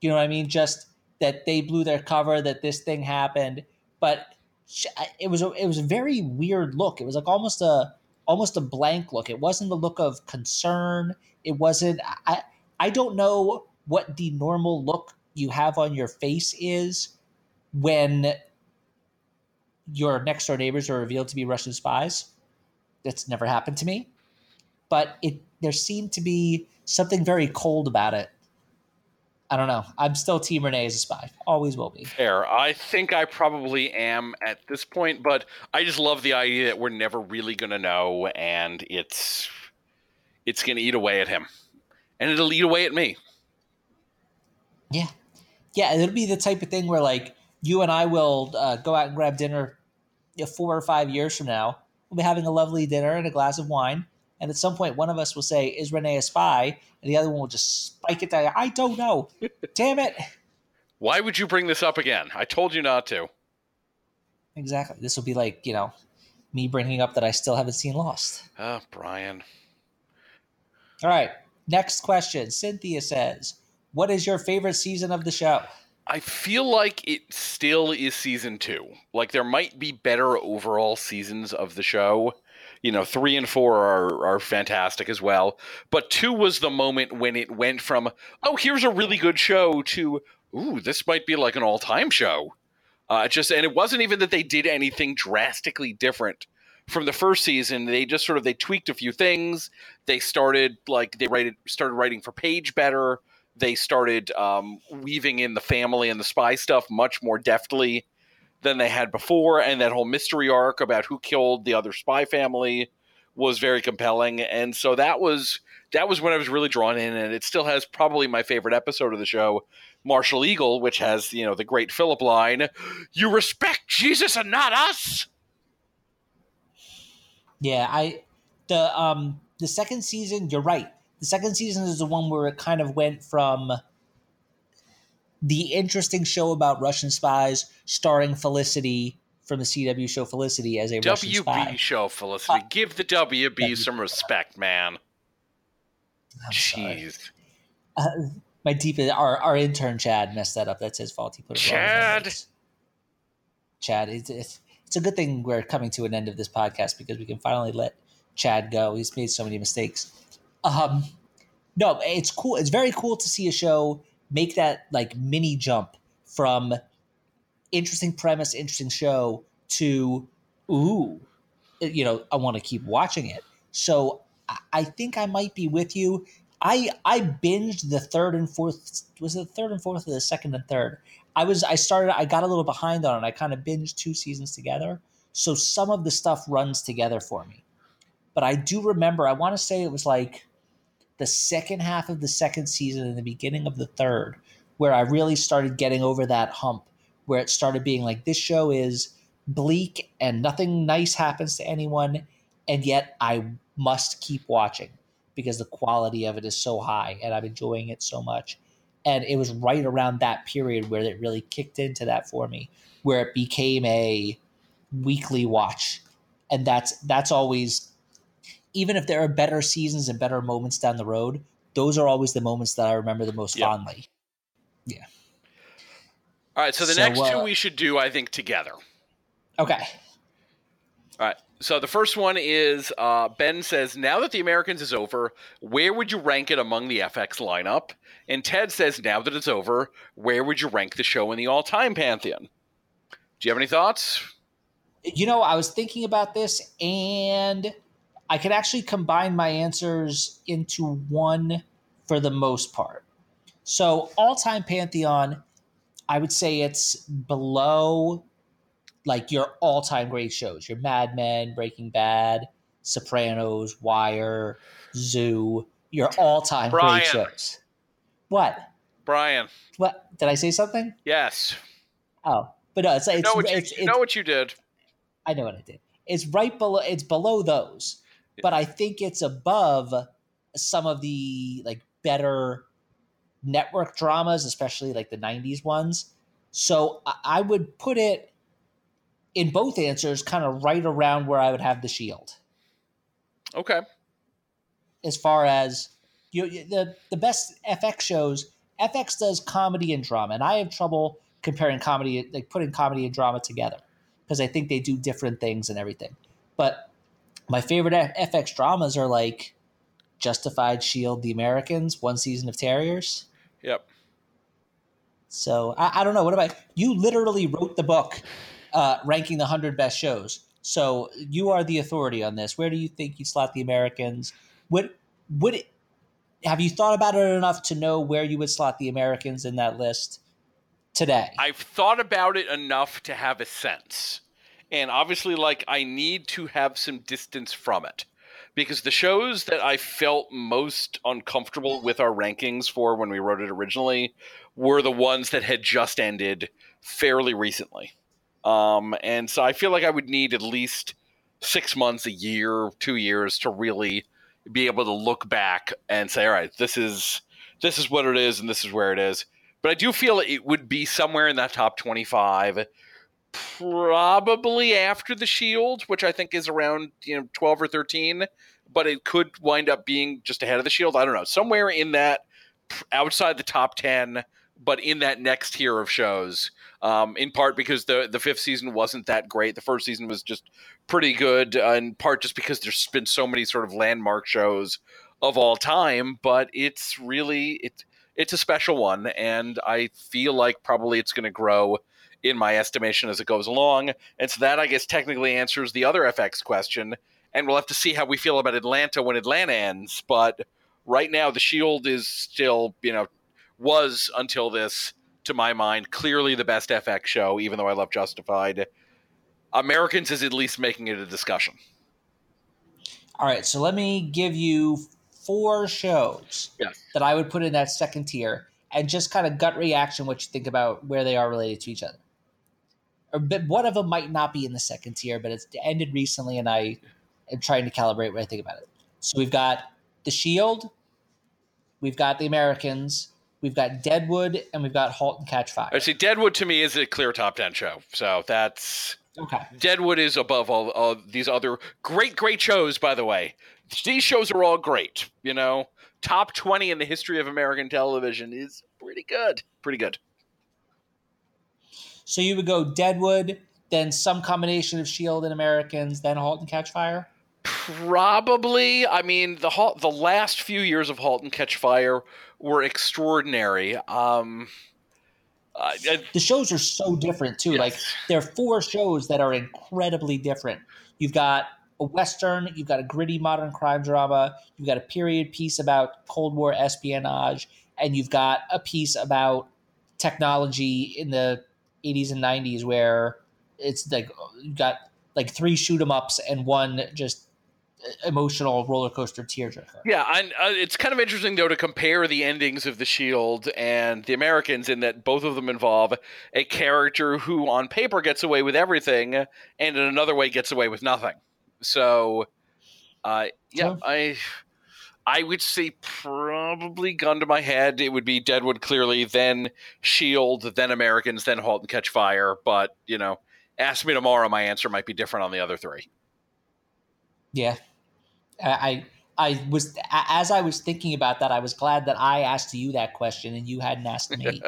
You know what I mean? Just that they blew their cover, that this thing happened, but it was a, it was a very weird look. It was like almost a almost a blank look. It wasn't the look of concern. It wasn't I I don't know what the normal look you have on your face is when your next door neighbors are revealed to be Russian spies. That's never happened to me. But it there seemed to be something very cold about it. I don't know. I'm still team Renee as a spy. Always will be. Fair. I think I probably am at this point, but I just love the idea that we're never really going to know, and it's it's going to eat away at him. And it'll eat away at me. Yeah. yeah, it'll be the type of thing where like you and I will uh, go out and grab dinner you know, four or five years from now. We'll be having a lovely dinner and a glass of wine. And at some point, one of us will say, is Renee a spy? And the other one will just spike it down. I don't know. Damn it. Why would you bring this up again? I told you not to. Exactly. This will be like, you know, me bringing up that I still haven't seen Lost. Oh, Brian. All right. Next question. Cynthia says, what is your favorite season of the show? I feel like it still is season two. Like there might be better overall seasons of the show. You know, three and four are, are fantastic as well. But two was the moment when it went from, oh, here's a really good show to, ooh, this might be like an all-time show. Uh, just and it wasn't even that they did anything drastically different from the first season. They just sort of they tweaked a few things. They started like they write, started writing for Paige better. They started um, weaving in the family and the spy stuff much more deftly than they had before. And that whole mystery arc about who killed the other spy family was very compelling. And so that was that was when I was really drawn in. And it still has probably my favorite episode of the show, Marshall Eagle, which has, you know, the great Philip line, "You respect Jesus and not us." Yeah, I the um the second season, you're right. The second season is the one where it kind of went from the interesting show about Russian spies starring Felicity from the C W show Felicity as a W B Russian spy. W B show Felicity. Uh, Give the W B, W B some respect, man. I'm Jeez. Uh, my deep our our intern Chad messed that up. That's his fault. He put it Chad. Wrong. Chad. Chad. It's, it's it's a good thing we're coming to an end of this podcast because we can finally let Chad go. He's made so many mistakes. Um, no, it's cool. It's very cool to see a show make that like mini jump from interesting premise, interesting show to ooh, you know, I want to keep watching it. So I think I might be with you. I I binged the third and fourth. Was it the third and fourth or the second and third? I was. I started. I got a little behind on it. I kind of binged two seasons together. So some of the stuff runs together for me. But I do remember. I want to say it was like the second half of the second season and the beginning of the third, where I really started getting over that hump, where it started being like, this show is bleak and nothing nice happens to anyone, and yet I must keep watching because the quality of it is so high and I'm enjoying it so much. And it was right around that period where it really kicked into that for me, where it became a weekly watch. And that's that's always... Even if there are better seasons and better moments down the road, those are always the moments that I remember the most yep. fondly. Yeah. All right. So the so, next uh, two we should do, I think, together. Okay. All right. So the first one is uh, Ben says, now that The Americans is over, where would you rank it among the F X lineup? And Ted says, now that it's over, where would you rank the show in the all-time pantheon? Do you have any thoughts? You know, I was thinking about this and... I could actually combine my answers into one for the most part. So all-time pantheon, I would say it's below like your all-time great shows, your Mad Men, Breaking Bad, Sopranos, Wire, Zoo, your all-time Brian. great shows. What? Brian. What? Did I say something? Yes. Oh, but no, it's like, know, you know what you did. I know what I did. It's right below, it's below those. But I think it's above some of the like better network dramas, especially like the nineties ones. So I would put it in both answers kind of right around where I would have The Shield. Okay. As far as you know, the, the best F X shows, F X does comedy and drama. And I have trouble comparing comedy, like putting comedy and drama together because I think they do different things and everything. But my favorite F X dramas are like Justified, Shield, The Americans, one season of Terriers. Yep. So I, I don't know. What about you? Literally wrote the book uh, ranking the one hundred best shows. So you are the authority on this. Where do you think you slot The Americans? Would would it, have you thought about it enough to know where you would slot The Americans in that list today? I've thought about it enough to have a sense. And obviously, like, I need to have some distance from it because the shows that I felt most uncomfortable with our rankings for when we wrote it originally were the ones that had just ended fairly recently. Um, and so I feel like I would need at least six months, a year, two years to really be able to look back and say, all right, this is, this is what it is. And this is where it is. But I do feel it would be somewhere in that top twenty-five, probably after The Shield, which I think is around, you know, twelve or thirteen, but it could wind up being just ahead of The Shield. I don't know, somewhere in that, outside the top ten, but in that next tier of shows, um, in part because the, the fifth season wasn't that great. The first season was just pretty good, uh, in part just because there's been so many sort of landmark shows of all time, but it's really, it, it's a special one. And I feel like probably it's going to grow in my estimation as it goes along. And so that, I guess, technically answers the other F X question. And we'll have to see how we feel about Atlanta when Atlanta ends. But right now, The Shield is still, you know, was until this, to my mind, clearly the best F X show, even though I love Justified. Americans is at least making it a discussion. All right, so let me give you four shows yes. that I would put in that second tier and just kind of gut reaction what you think about where they are related to each other. Or, but one of them might not be in the second tier, but it's ended recently, and I am trying to calibrate what I think about it. So we've got The Shield, we've got The Americans, we've got Deadwood, and we've got Halt and Catch Fire. I see, Deadwood to me is a clear top ten show. So that's okay. Deadwood is above all, all these other great, great shows, by the way. These shows are all great. You know, top twenty in the history of American television is pretty good. Pretty good. So you would go Deadwood, then some combination of Shield and Americans, then Halt and Catch Fire? Probably. I mean, the halt, the last few years of Halt and Catch Fire were extraordinary. Um, uh, the shows are so different, too. Yes. Like, there are four shows that are incredibly different. You've got a Western, you've got a gritty modern crime drama, you've got a period piece about Cold War espionage, and you've got a piece about technology in the eighties and nineties where it's like you've got like three shoot 'em ups and one just emotional roller coaster tearjerker. Yeah, and uh, it's kind of interesting though to compare the endings of The Shield and The Americans in that both of them involve a character who on paper gets away with everything and in another way gets away with nothing. So, uh, yeah, I I would say probably gun to my head, it would be Deadwood clearly, then Shield, then Americans, then Halt and Catch Fire. But, you know, ask me tomorrow, my answer might be different on the other three. Yeah, I I was as I was thinking about that, I was glad that I asked you that question and you hadn't asked me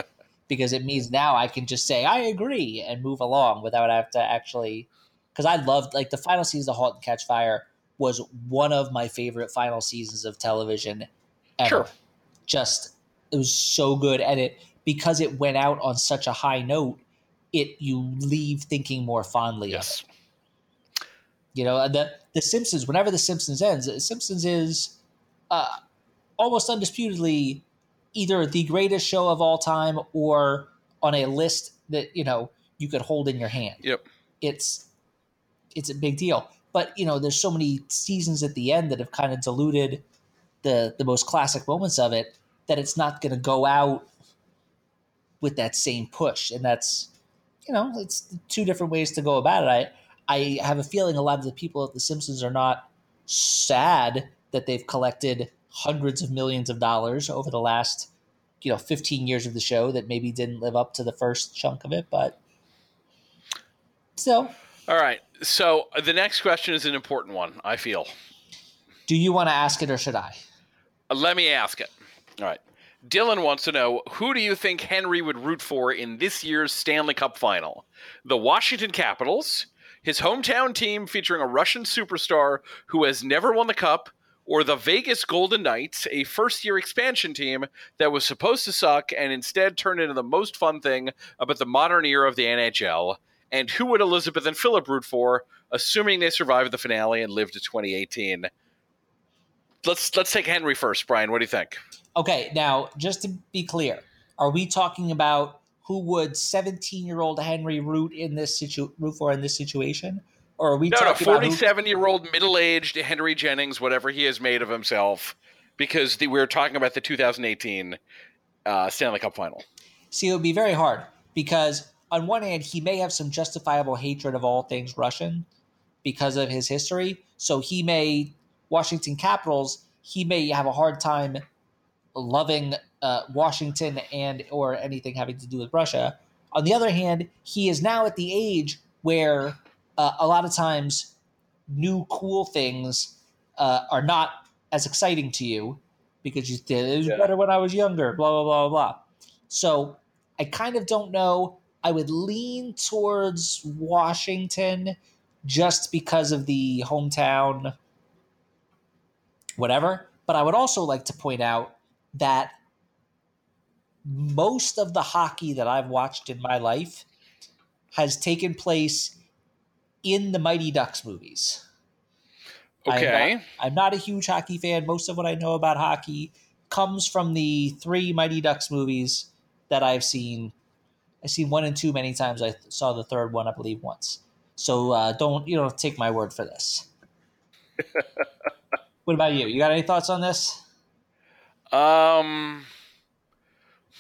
because it means now I can just say I agree and move along without having to actually. Because I loved, like, the final season of Halt and Catch Fire was one of my favorite final seasons of television ever. Sure. Just, it was so good. And it, because it went out on such a high note, it, you leave thinking more fondly yes. of it. You know, the, the Simpsons, whenever The Simpsons ends, The Simpsons is uh, almost undisputedly either the greatest show of all time or on a list that, you know, you could hold in your hand. Yep. It's, it's a big deal, but you know, there's so many seasons at the end that have kind of diluted the, the most classic moments of it that it's not going to go out with that same push. And that's, you know, it's two different ways to go about it. I, I have a feeling a lot of the people at The Simpsons are not sad that they've collected hundreds of millions of dollars over the last, you know, fifteen years of the show that maybe didn't live up to the first chunk of it, but still. All right. So the next question is an important one, I feel. Do you want to ask it or should I? Let me ask it. All right. Dylan wants to know, who do you think Henry would root for in this year's Stanley Cup final? The Washington Capitals, his hometown team featuring a Russian superstar who has never won the cup, or the Vegas Golden Knights, a first-year expansion team that was supposed to suck and instead turned into the most fun thing about the modern era of the N H L? And who would Elizabeth and Philip root for, assuming they survive the finale and live to twenty eighteen? Let's let's take Henry first, Brian. What do you think? Okay, now, just to be clear, are we talking about who would seventeen-year-old Henry root in this situ- root for in this situation? Or are we no, talking no, forty-seven-year-old who- middle-aged Henry Jennings, whatever he has made of himself, because the, we're talking about the two thousand eighteen uh, Stanley Cup final. See, it would be very hard because on one hand, he may have some justifiable hatred of all things Russian because of his history. So he may, Washington Capitals, he may have a hard time loving uh, Washington and or anything having to do with Russia. On the other hand, he is now at the age where uh, a lot of times new cool things uh, are not as exciting to you because you did it was yeah. better when I was younger, blah, blah, blah, blah. So I kind of don't know. I would lean towards Washington just because of the hometown whatever. But I would also like to point out that most of the hockey that I've watched in my life has taken place in the Mighty Ducks movies. Okay. I'm not, I'm not a huge hockey fan. Most of what I know about hockey comes from the three Mighty Ducks movies that I've seen. I've seen one and two many times. I th- saw the third one, I believe, once. So uh, don't you don't take my word for this. What about you? You got any thoughts on this? Um,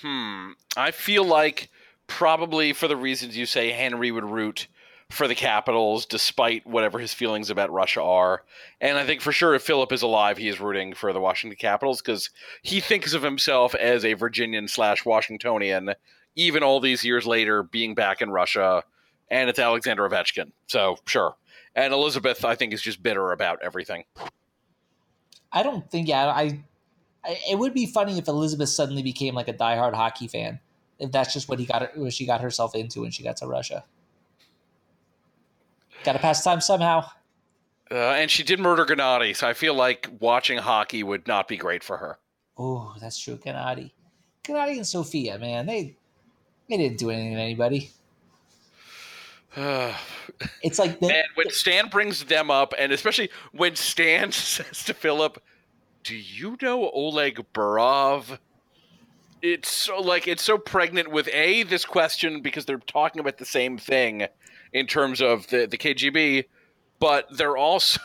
hmm. I feel like probably for the reasons you say, Henry would root for the Capitals, despite whatever his feelings about Russia are. And I think for sure if Philip is alive, he is rooting for the Washington Capitals because he thinks of himself as a Virginian slash Washingtonian, even all these years later, being back in Russia. And it's Alexander Ovechkin. So, sure. And Elizabeth, I think, is just bitter about everything. I don't think, yeah, I, I, it would be funny if Elizabeth suddenly became like a diehard hockey fan. If that's just what he got, what she got herself into when she got to Russia. Got to pass time somehow. Uh, and she did murder Gennady, so I feel like watching hockey would not be great for her. Oh, that's true. Gennady. Gennady and Sophia, man, they they didn't do anything to anybody. It's like they, and when Stan brings them up, and especially when Stan says to Philip, "Do you know Oleg Burov?" It's so like it's so pregnant with a this question because they're talking about the same thing in terms of the the K G B, but they're also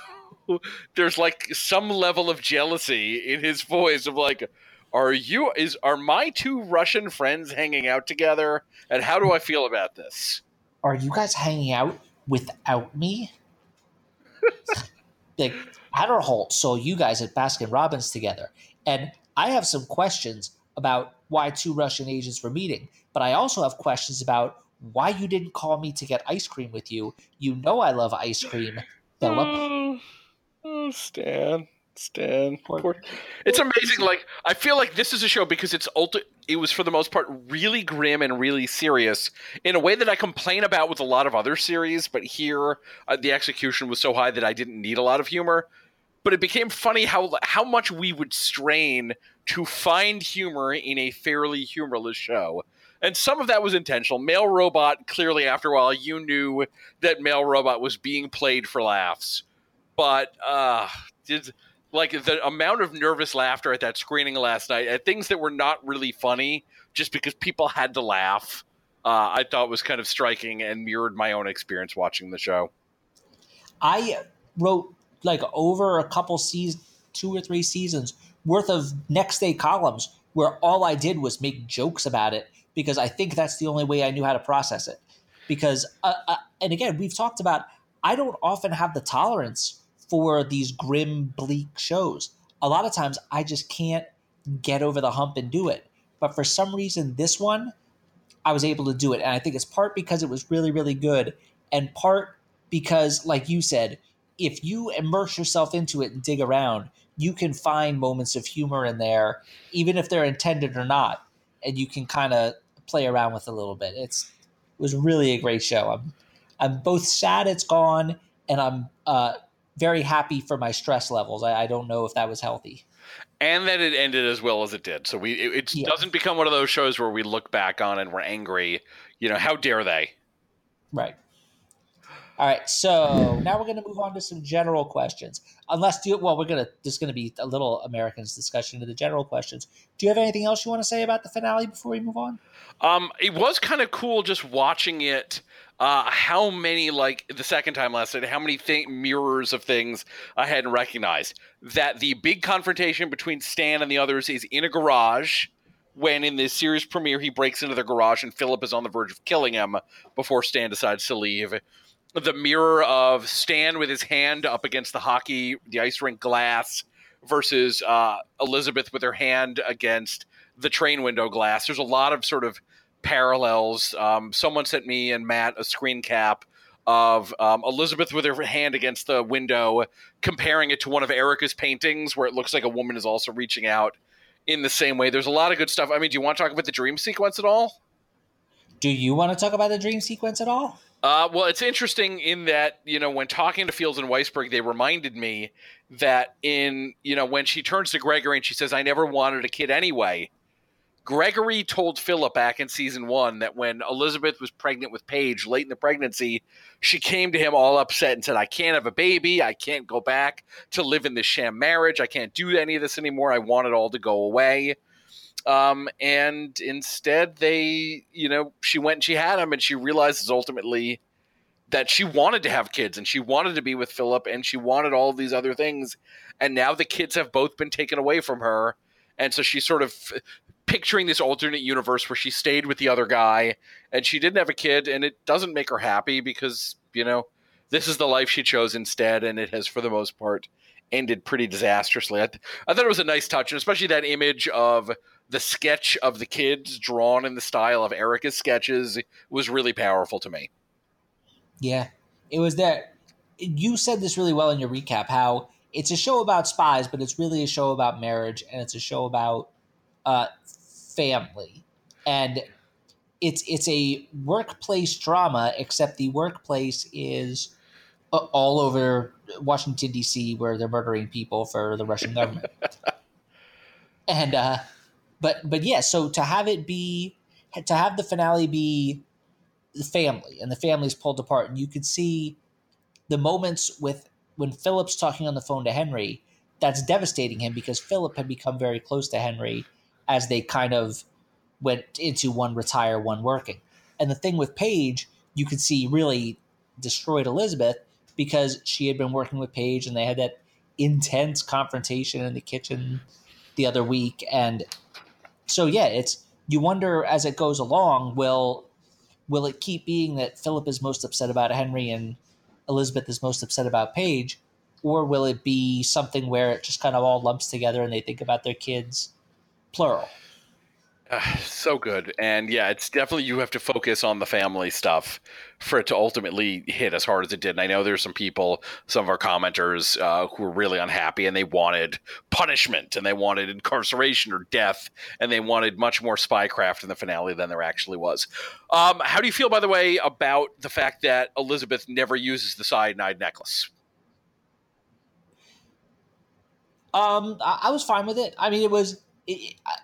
there's like some level of jealousy in his voice of like, "Are you is are my two Russian friends hanging out together? And how do I feel about this? Are you guys hanging out without me?" Like, Adderholt saw you guys at Baskin Robbins together. And I have some questions about why two Russian agents were meeting. But I also have questions about why you didn't call me to get ice cream with you. You know I love ice cream, Philip. Oh, oh Stan. Stan. Poor, poor, it's poor amazing. Person. Like, I feel like this is a show because it's ulti- it was for the most part really grim and really serious in a way that I complain about with a lot of other series. But here, uh, the execution was so high that I didn't need a lot of humor. But it became funny how how much we would strain to find humor in a fairly humorless show. And some of that was intentional. Male Robot, clearly after a while, you knew that Male Robot was being played for laughs. But uh, did. Like, the amount of nervous laughter at that screening last night at things that were not really funny just because people had to laugh, uh, I thought was kind of striking and mirrored my own experience watching the show. I wrote, like, over a couple seasons, two or three seasons worth of next day columns where all I did was make jokes about it because I think that's the only way I knew how to process it. Because, uh, uh, and again, we've talked about I don't often have the tolerance for these grim, bleak shows. A lot of times I just can't get over the hump and do it. But for some reason, this one, I was able to do it. And I think it's part because it was really, really good. And part because, like you said, if you immerse yourself into it and dig around, you can find moments of humor in there, even if they're intended or not. And you can kind of play around with it a little bit. It's, it was really a great show. I'm, I'm both sad it's gone and I'm uh, – very happy for my stress levels. I, I don't know if that was healthy. And that it ended as well as it did. So we it, it yeah. doesn't become one of those shows where we look back on and we're angry. You know, how dare they? Right. All right. So now we're going to move on to some general questions. Unless do well, we're going to there's going to be a little Americans discussion of the general questions. Do you have anything else you want to say about the finale before we move on? Um, it was kind of cool just watching it. Uh, how many, like the second time last night, how many th- mirrors of things I hadn't recognized. That the big confrontation between Stan and the others is in a garage when in the series premiere he breaks into the garage and Philip is on the verge of killing him before Stan decides to leave. The mirror of Stan with his hand up against the hockey, the ice rink glass versus uh, Elizabeth with her hand against the train window glass. There's a lot of sort of parallels. Um, someone sent me and Matt a screen cap of um, Elizabeth with her hand against the window, comparing it to one of Erica's paintings where it looks like a woman is also reaching out in the same way. There's a lot of good stuff. I mean, do you want to talk about the dream sequence at all? Do you want to talk about the dream sequence at all? Uh, well, it's interesting in that, you know, when talking to Fields and Weisberg, they reminded me that in, you know, when she turns to Gregory and she says, I never wanted a kid anyway. Gregory told Philip back in season one that when Elizabeth was pregnant with Paige late in the pregnancy, she came to him all upset and said, I can't have a baby. I can't go back to live in this sham marriage. I can't do any of this anymore. I want it all to go away. Um, and instead they, you know, she went and she had him, and she realizes ultimately that she wanted to have kids and she wanted to be with Philip and she wanted all of these other things. And now the kids have both been taken away from her. And so she's sort of picturing this alternate universe where she stayed with the other guy and she didn't have a kid, and it doesn't make her happy because, you know, this is the life she chose instead. And it has, for the most part, ended pretty disastrously. I, th- I thought it was a nice touch, and especially that image of the sketch of the kids drawn in the style of Erica's sketches was really powerful to me. Yeah, it was that you said this really well in your recap, how it's a show about spies, but it's really a show about marriage, and it's a show about uh, family. And it's, it's a workplace drama, except the workplace is uh, all over Washington, D C, where they're murdering people for the Russian government. and, uh, But but yeah, so to have it be, to have the finale be the family, and the family's pulled apart, and you could see the moments with when Philip's talking on the phone to Henry, that's devastating him because Philip had become very close to Henry as they kind of went into one retire, one working. And the thing with Paige, you could see really destroyed Elizabeth because she had been working with Paige and they had that intense confrontation in the kitchen the other week. And so yeah, it's, you wonder as it goes along, will will it keep being that Philip is most upset about Henry and Elizabeth is most upset about Paige, or will it be something where it just kind of all lumps together and they think about their kids, plural? Uh, so good. And yeah, it's definitely, you have to focus on the family stuff for it to ultimately hit as hard as it did. And I know there's some people, some of our commenters uh, who were really unhappy, and they wanted punishment and they wanted incarceration or death, and they wanted much more spycraft in the finale than there actually was. Um, how do you feel, by the way, about the fact that Elizabeth never uses the cyanide necklace? Um, I, I was fine with it. I mean, it was... It, I,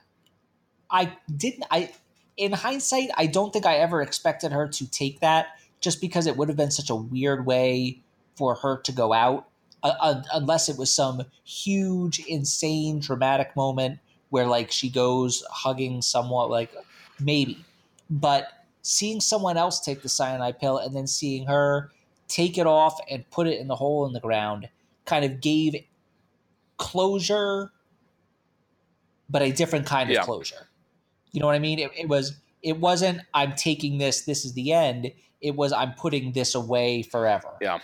I didn't, I, in hindsight, I don't think I ever expected her to take that, just because it would have been such a weird way for her to go out, uh, unless it was some huge, insane, dramatic moment where like she goes hugging someone, like maybe, but seeing someone else take the cyanide pill and then seeing her take it off and put it in the hole in the ground kind of gave closure, but a different kind of yeah. closure. You know what I mean? It, it was, it wasn't, I'm taking this, this is the end. It was, I'm putting this away forever. Yeah.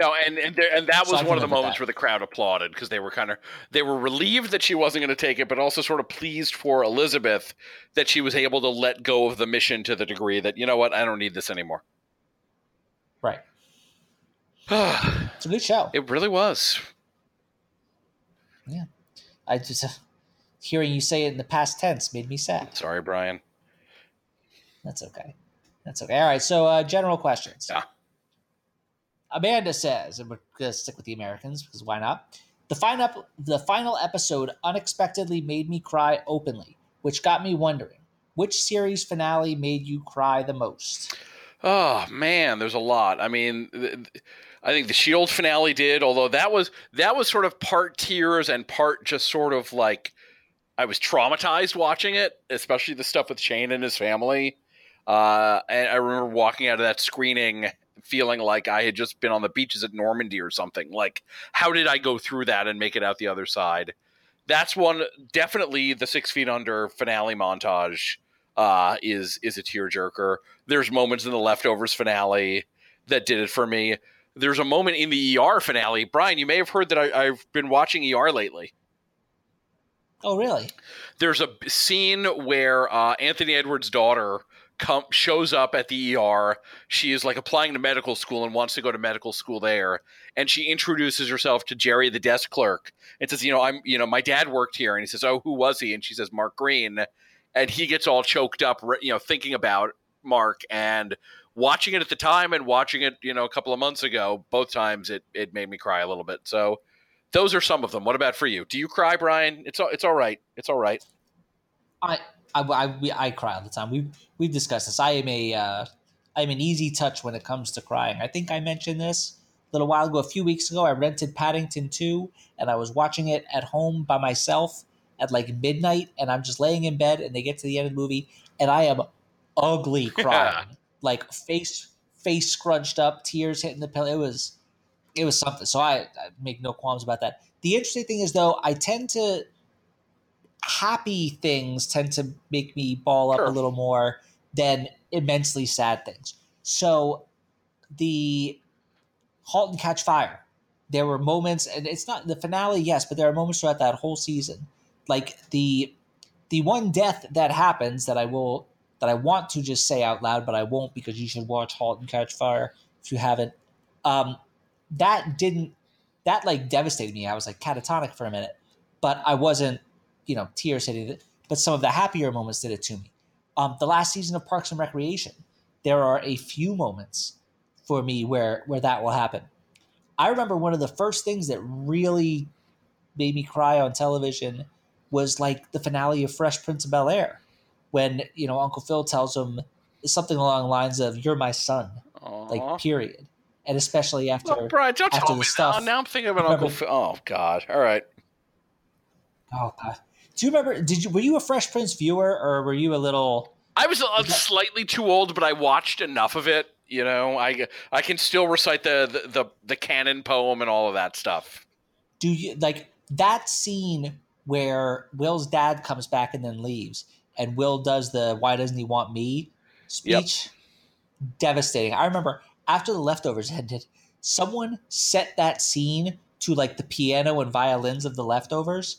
No, and and, there, and that so was I one of the moments that. Where the crowd applauded because they were kind of, they were relieved that she wasn't going to take it, but also sort of pleased for Elizabeth that she was able to let go of the mission to the degree that, you know what, I don't need this anymore. Right. It's a good show. It really was. Yeah. I just uh, hearing you say it in the past tense made me sad. Sorry, Brian. That's okay. That's okay. All right. So, uh, general questions. Yeah. Amanda says, and we're going to stick with the Americans because why not? The final, the final episode unexpectedly made me cry openly, which got me wondering which series finale made you cry the most. Oh man, there's a lot. I mean. Th- th- I think the Shield finale did, although that was that was sort of part tears and part just sort of like I was traumatized watching it, especially the stuff with Shane and his family. Uh, and I remember walking out of that screening feeling like I had just been on the beaches at Normandy or something. Like, how did I go through that and make it out the other side? that's one definitely the Six Feet Under finale montage uh, is is a tearjerker. There's moments in the Leftovers finale that did it for me. There's a moment in the E R finale. Brian, you may have heard that I, I've been watching E R lately. Oh, really? There's a scene where uh, Anthony Edwards' daughter come, shows up at the E R. She is like applying to medical school and wants to go to medical school there. And she introduces herself to Jerry, the desk clerk, and says, you know, I'm, you know, my dad worked here. And he says, oh, who was he? And she says, Mark Green. And he gets all choked up, you know, thinking about Mark, and watching it at the time and watching it, you know, a couple of months ago, both times it, it made me cry a little bit. So those are some of them. What about for you? Do you cry, Brian? It's all, it's all right. It's all right. I, I, I, I cry all the time. We've, we've discussed this. I am a, uh, I'm an easy touch when it comes to crying. I think I mentioned this a little while ago, a few weeks ago. I rented Paddington two and I was watching it at home by myself at like midnight, and I'm just laying in bed and they get to the end of the movie and I am ugly crying, yeah. like face, face scrunched up, tears hitting the pillow. It was, It was something. So I, I make no qualms about that. The interesting thing is, though, I tend to – happy things tend to make me ball up sure. a little more than immensely sad things. So the Halt and Catch Fire, there were moments – and it's not the finale, yes, but there are moments throughout that whole season. Like the the one death that happens that I will – that I want to just say out loud, but I won't, because you should watch Halt and Catch Fire if you haven't. Um That didn't, that like devastated me. I was like catatonic for a minute, but I wasn't, you know, tears hitting it. But some of the happier moments did it to me. Um, the last season of Parks and Recreation, there are a few moments for me where, where that will happen. I remember one of the first things that really made me cry on television was like the finale of Fresh Prince of Bel-Air, when, you know, Uncle Phil tells him something along the lines of, "You're my son," Aww. like period. And especially after, oh, Brian, don't after tell the me stuff. That. Now I'm thinking about remember, Uncle Phil. Oh God! All right. Oh God! Do you remember? Did you were you a Fresh Prince viewer, or were you a little? I was, was that... slightly too old, but I watched enough of it. You know, I I can still recite the the the, the canon poem and all of that stuff. Do you like that scene where Will's dad comes back and then leaves, and Will does the "Why doesn't he want me?" speech? Yep. Devastating. I remember. After The Leftovers ended, someone set that scene to like the piano and violins of The Leftovers,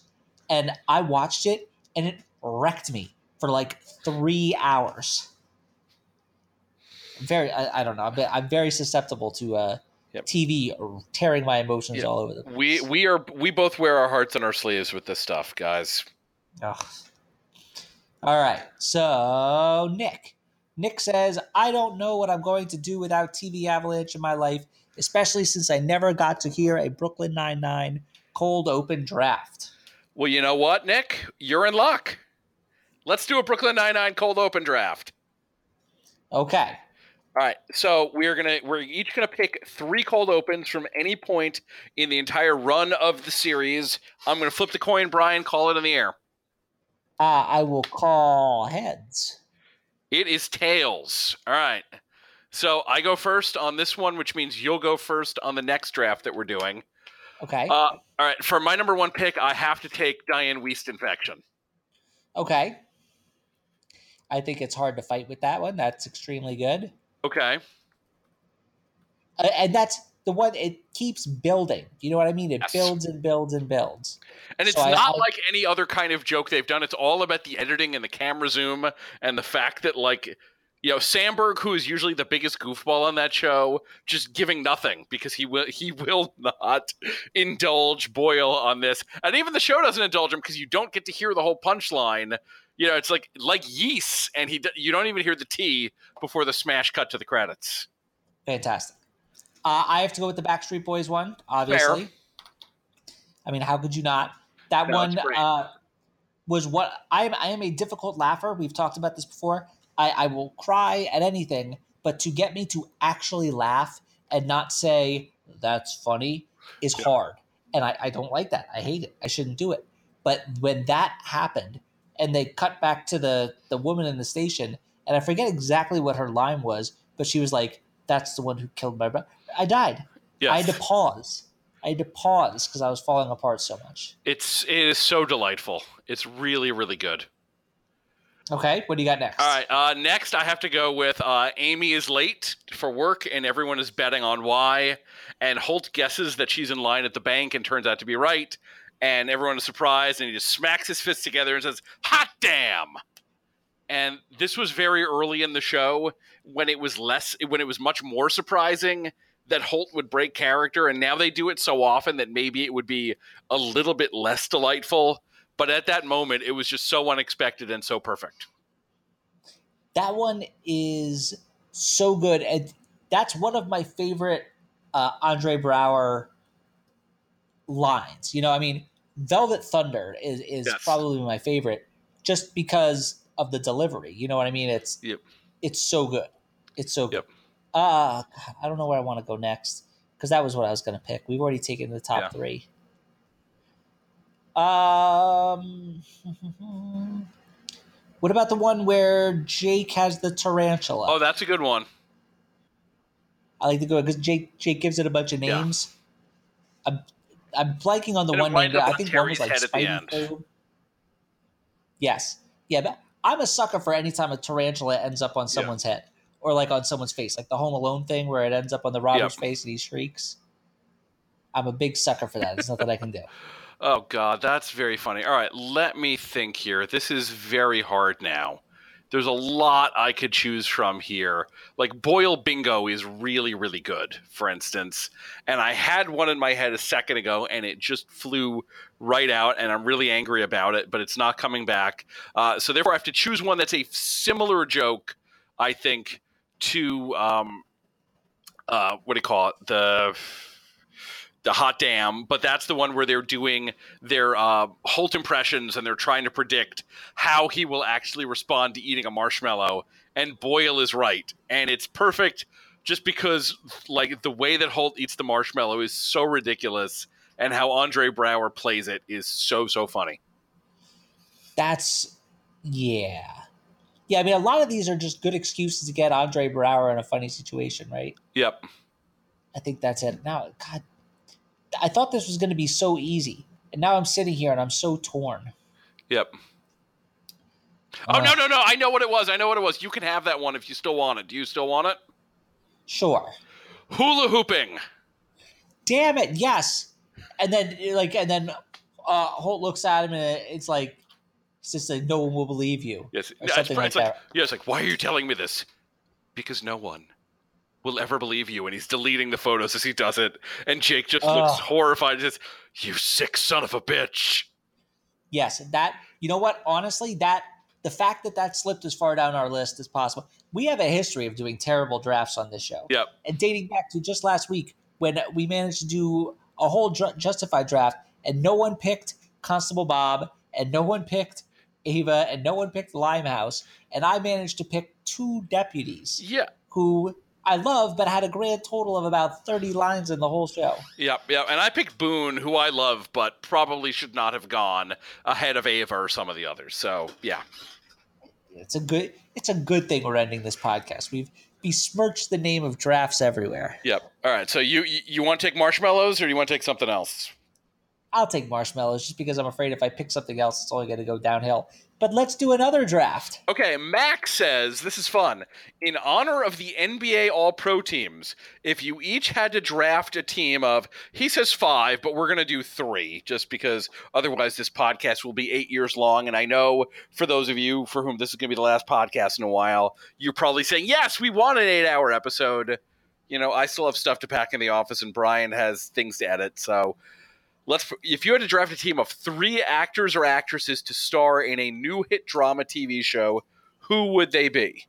and I watched it, and it wrecked me for like three hours. I'm very, I, I don't know, I'm, I'm very susceptible to uh, yep. T V tearing my emotions yep. all over the place. We we are we both wear our hearts on our sleeves with this stuff, guys. Ugh. All right, so Nick. Nick says, I don't know what I'm going to do without T V Avalanche in my life, especially since I never got to hear a Brooklyn Nine-Nine cold open draft. Well, you know what, Nick? You're in luck. Let's do a Brooklyn Nine-Nine cold open draft. Okay. All right. So we're gonna we're each gonna pick three cold opens from any point in the entire run of the series. I'm gonna flip the coin, Brian, call it in the air. Uh, I will call heads. It is tails. All right. So I go first on this one, which means you'll go first on the next draft that we're doing. Okay. Uh, all right. For my number one pick, I have to take Diane Wiest infection. Okay. I think it's hard to fight with that one. That's extremely good. Okay. Uh, and that's the one, it keeps building. You know what I mean? It yes. builds and builds and builds. And it's so not I, I, like any other kind of joke they've done. It's all about the editing and the camera zoom and the fact that, like, you know, Sandberg, who is usually the biggest goofball on that show, just giving nothing because he will he will not indulge Boyle on this. And even the show doesn't indulge him because you don't get to hear the whole punchline. You know, it's like like yeast, and he you don't even hear the T before the smash cut to the credits. Fantastic. Uh, I have to go with the Backstreet Boys one, obviously. Fair. I mean, how could you not? That no, one uh, was what I am. I am a difficult laugher. We've talked about this before. I, I will cry at anything, but to get me to actually laugh and not say that's funny is yeah. hard. And I, I don't like that. I hate it. I shouldn't do it. But when that happened and they cut back to the, the woman in the station, and I forget exactly what her line was, but she was like, that's the one who killed my brother. I died. Yes. I had to pause I had to pause because I was falling apart so much. It's it is so delightful. It's really, really good. Okay, what do you got next? All right, uh, next I have to go with uh, Amy is late for work and everyone is betting on why. And Holt guesses that she's in line at the bank and turns out to be right. And everyone is surprised and he just smacks his fists together and says, "Hot damn!" And this was very early in the show when it was less, when it was much more surprising that Holt would break character. And now they do it so often that maybe it would be a little bit less delightful. But at that moment, it was just so unexpected and so perfect. That one is so good. And that's one of my favorite uh, Andre Brower lines. You know, I mean, Velvet Thunder is, is yes. probably my favorite just because of the delivery. You know what I mean? It's yep. it's so good. It's so good. Yep. Uh, God, I don't know where I want to go next because that was what I was going to pick. We've already taken the top yeah. three. Um, what about the one where Jake has the tarantula? Oh, that's a good one. I like to go because Jake Jake gives it a bunch of names. Yeah. I'm I'm blanking on the and one name. I think one was like Spidey. Yes, yeah, but I'm a sucker for any time a tarantula ends up on someone's yeah. head or like on someone's face, like the Home Alone thing where it ends up on the robber's yeah. face and he shrieks. I'm a big sucker for that. There's nothing I can do. Oh, God, that's very funny. All right, let me think here. This is very hard now. There's a lot I could choose from here. Like, Boyle Bingo is really, really good, for instance. And I had one in my head a second ago, and it just flew right out, and I'm really angry about it, but it's not coming back. Uh, so, therefore, I have to choose one that's a similar joke, I think, to um, uh, what do you call it? The... The hot damn, but that's the one where they're doing their uh, Holt impressions and they're trying to predict how he will actually respond to eating a marshmallow. And Boyle is right. And it's perfect just because, like, the way that Holt eats the marshmallow is so ridiculous. And how Andre Brower plays it is so, so funny. That's, yeah. Yeah, I mean, a lot of these are just good excuses to get Andre Brower in a funny situation, right? Yep. I think that's it. Now, God. I thought this was going to be so easy, and now I'm sitting here and I'm so torn. Yep. Oh, uh, no, no, no. I know what it was. I know what it was. You can have that one if you still want it. Do you still want it? Sure. Hula hooping. Damn it. Yes. And then like, and then uh, Holt looks at him and it's like, it's just like, no one will believe you. Yes. Or something like that. Like, yeah. It's like, why are you telling me this? Because no one will ever believe you, and he's deleting the photos as he does it, and Jake just uh, looks horrified and says, "You sick son of a bitch." Yes, that, you know what, honestly, that the fact that that slipped as far down our list as possible. We have a history of doing terrible drafts on this show. Yep. And dating back to just last week when we managed to do a whole ju- Justified draft, and no one picked Constable Bob, and no one picked Ava, and no one picked Limehouse, and I managed to pick two deputies. Yeah. Who I love, but had a grand total of about thirty lines in the whole show. Yep, yep. And I picked Boone, who I love, but probably should not have gone ahead of Ava or some of the others. So, yeah. It's a good it's a good thing we're ending this podcast. We've besmirched the name of drafts everywhere. Yep. All right. So you you, you want to take marshmallows, or you want to take something else? I'll take marshmallows just because I'm afraid if I pick something else, it's only going to go downhill. But let's do another draft. Okay, Max says, this is fun. In honor of the N B A All-Pro teams, if you each had to draft a team of, he says five, but we're going to do three, just because otherwise this podcast will be eight years long. And I know for those of you for whom this is going to be the last podcast in a while, you're probably saying, yes, we want an eight-hour episode. You know, I still have stuff to pack in the office, and Brian has things to edit, so... Let's. If you had to draft a team of three actors or actresses to star in a new hit drama T V show, who would they be?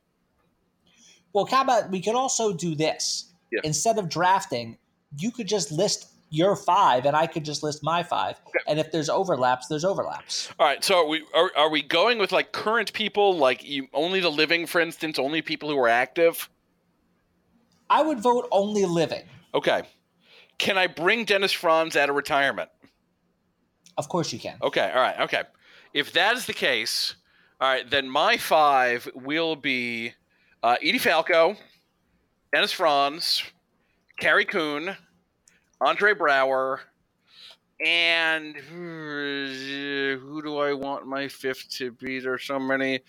Well, how about we could also do this. Yeah. Instead of drafting, you could just list your five, and I could just list my five. Okay. And if there's overlaps, there's overlaps. All right. So are we are, are we going with like current people, like you, only the living, for instance, only people who are active? I would vote only living. Okay. Can I bring Dennis Franz out of retirement? Of course you can. Okay, all right, okay. If that is the case, all right, then my five will be uh, Edie Falco, Dennis Franz, Carrie Coon, Andre Brower, And who do I want my fifth to be? There's so many.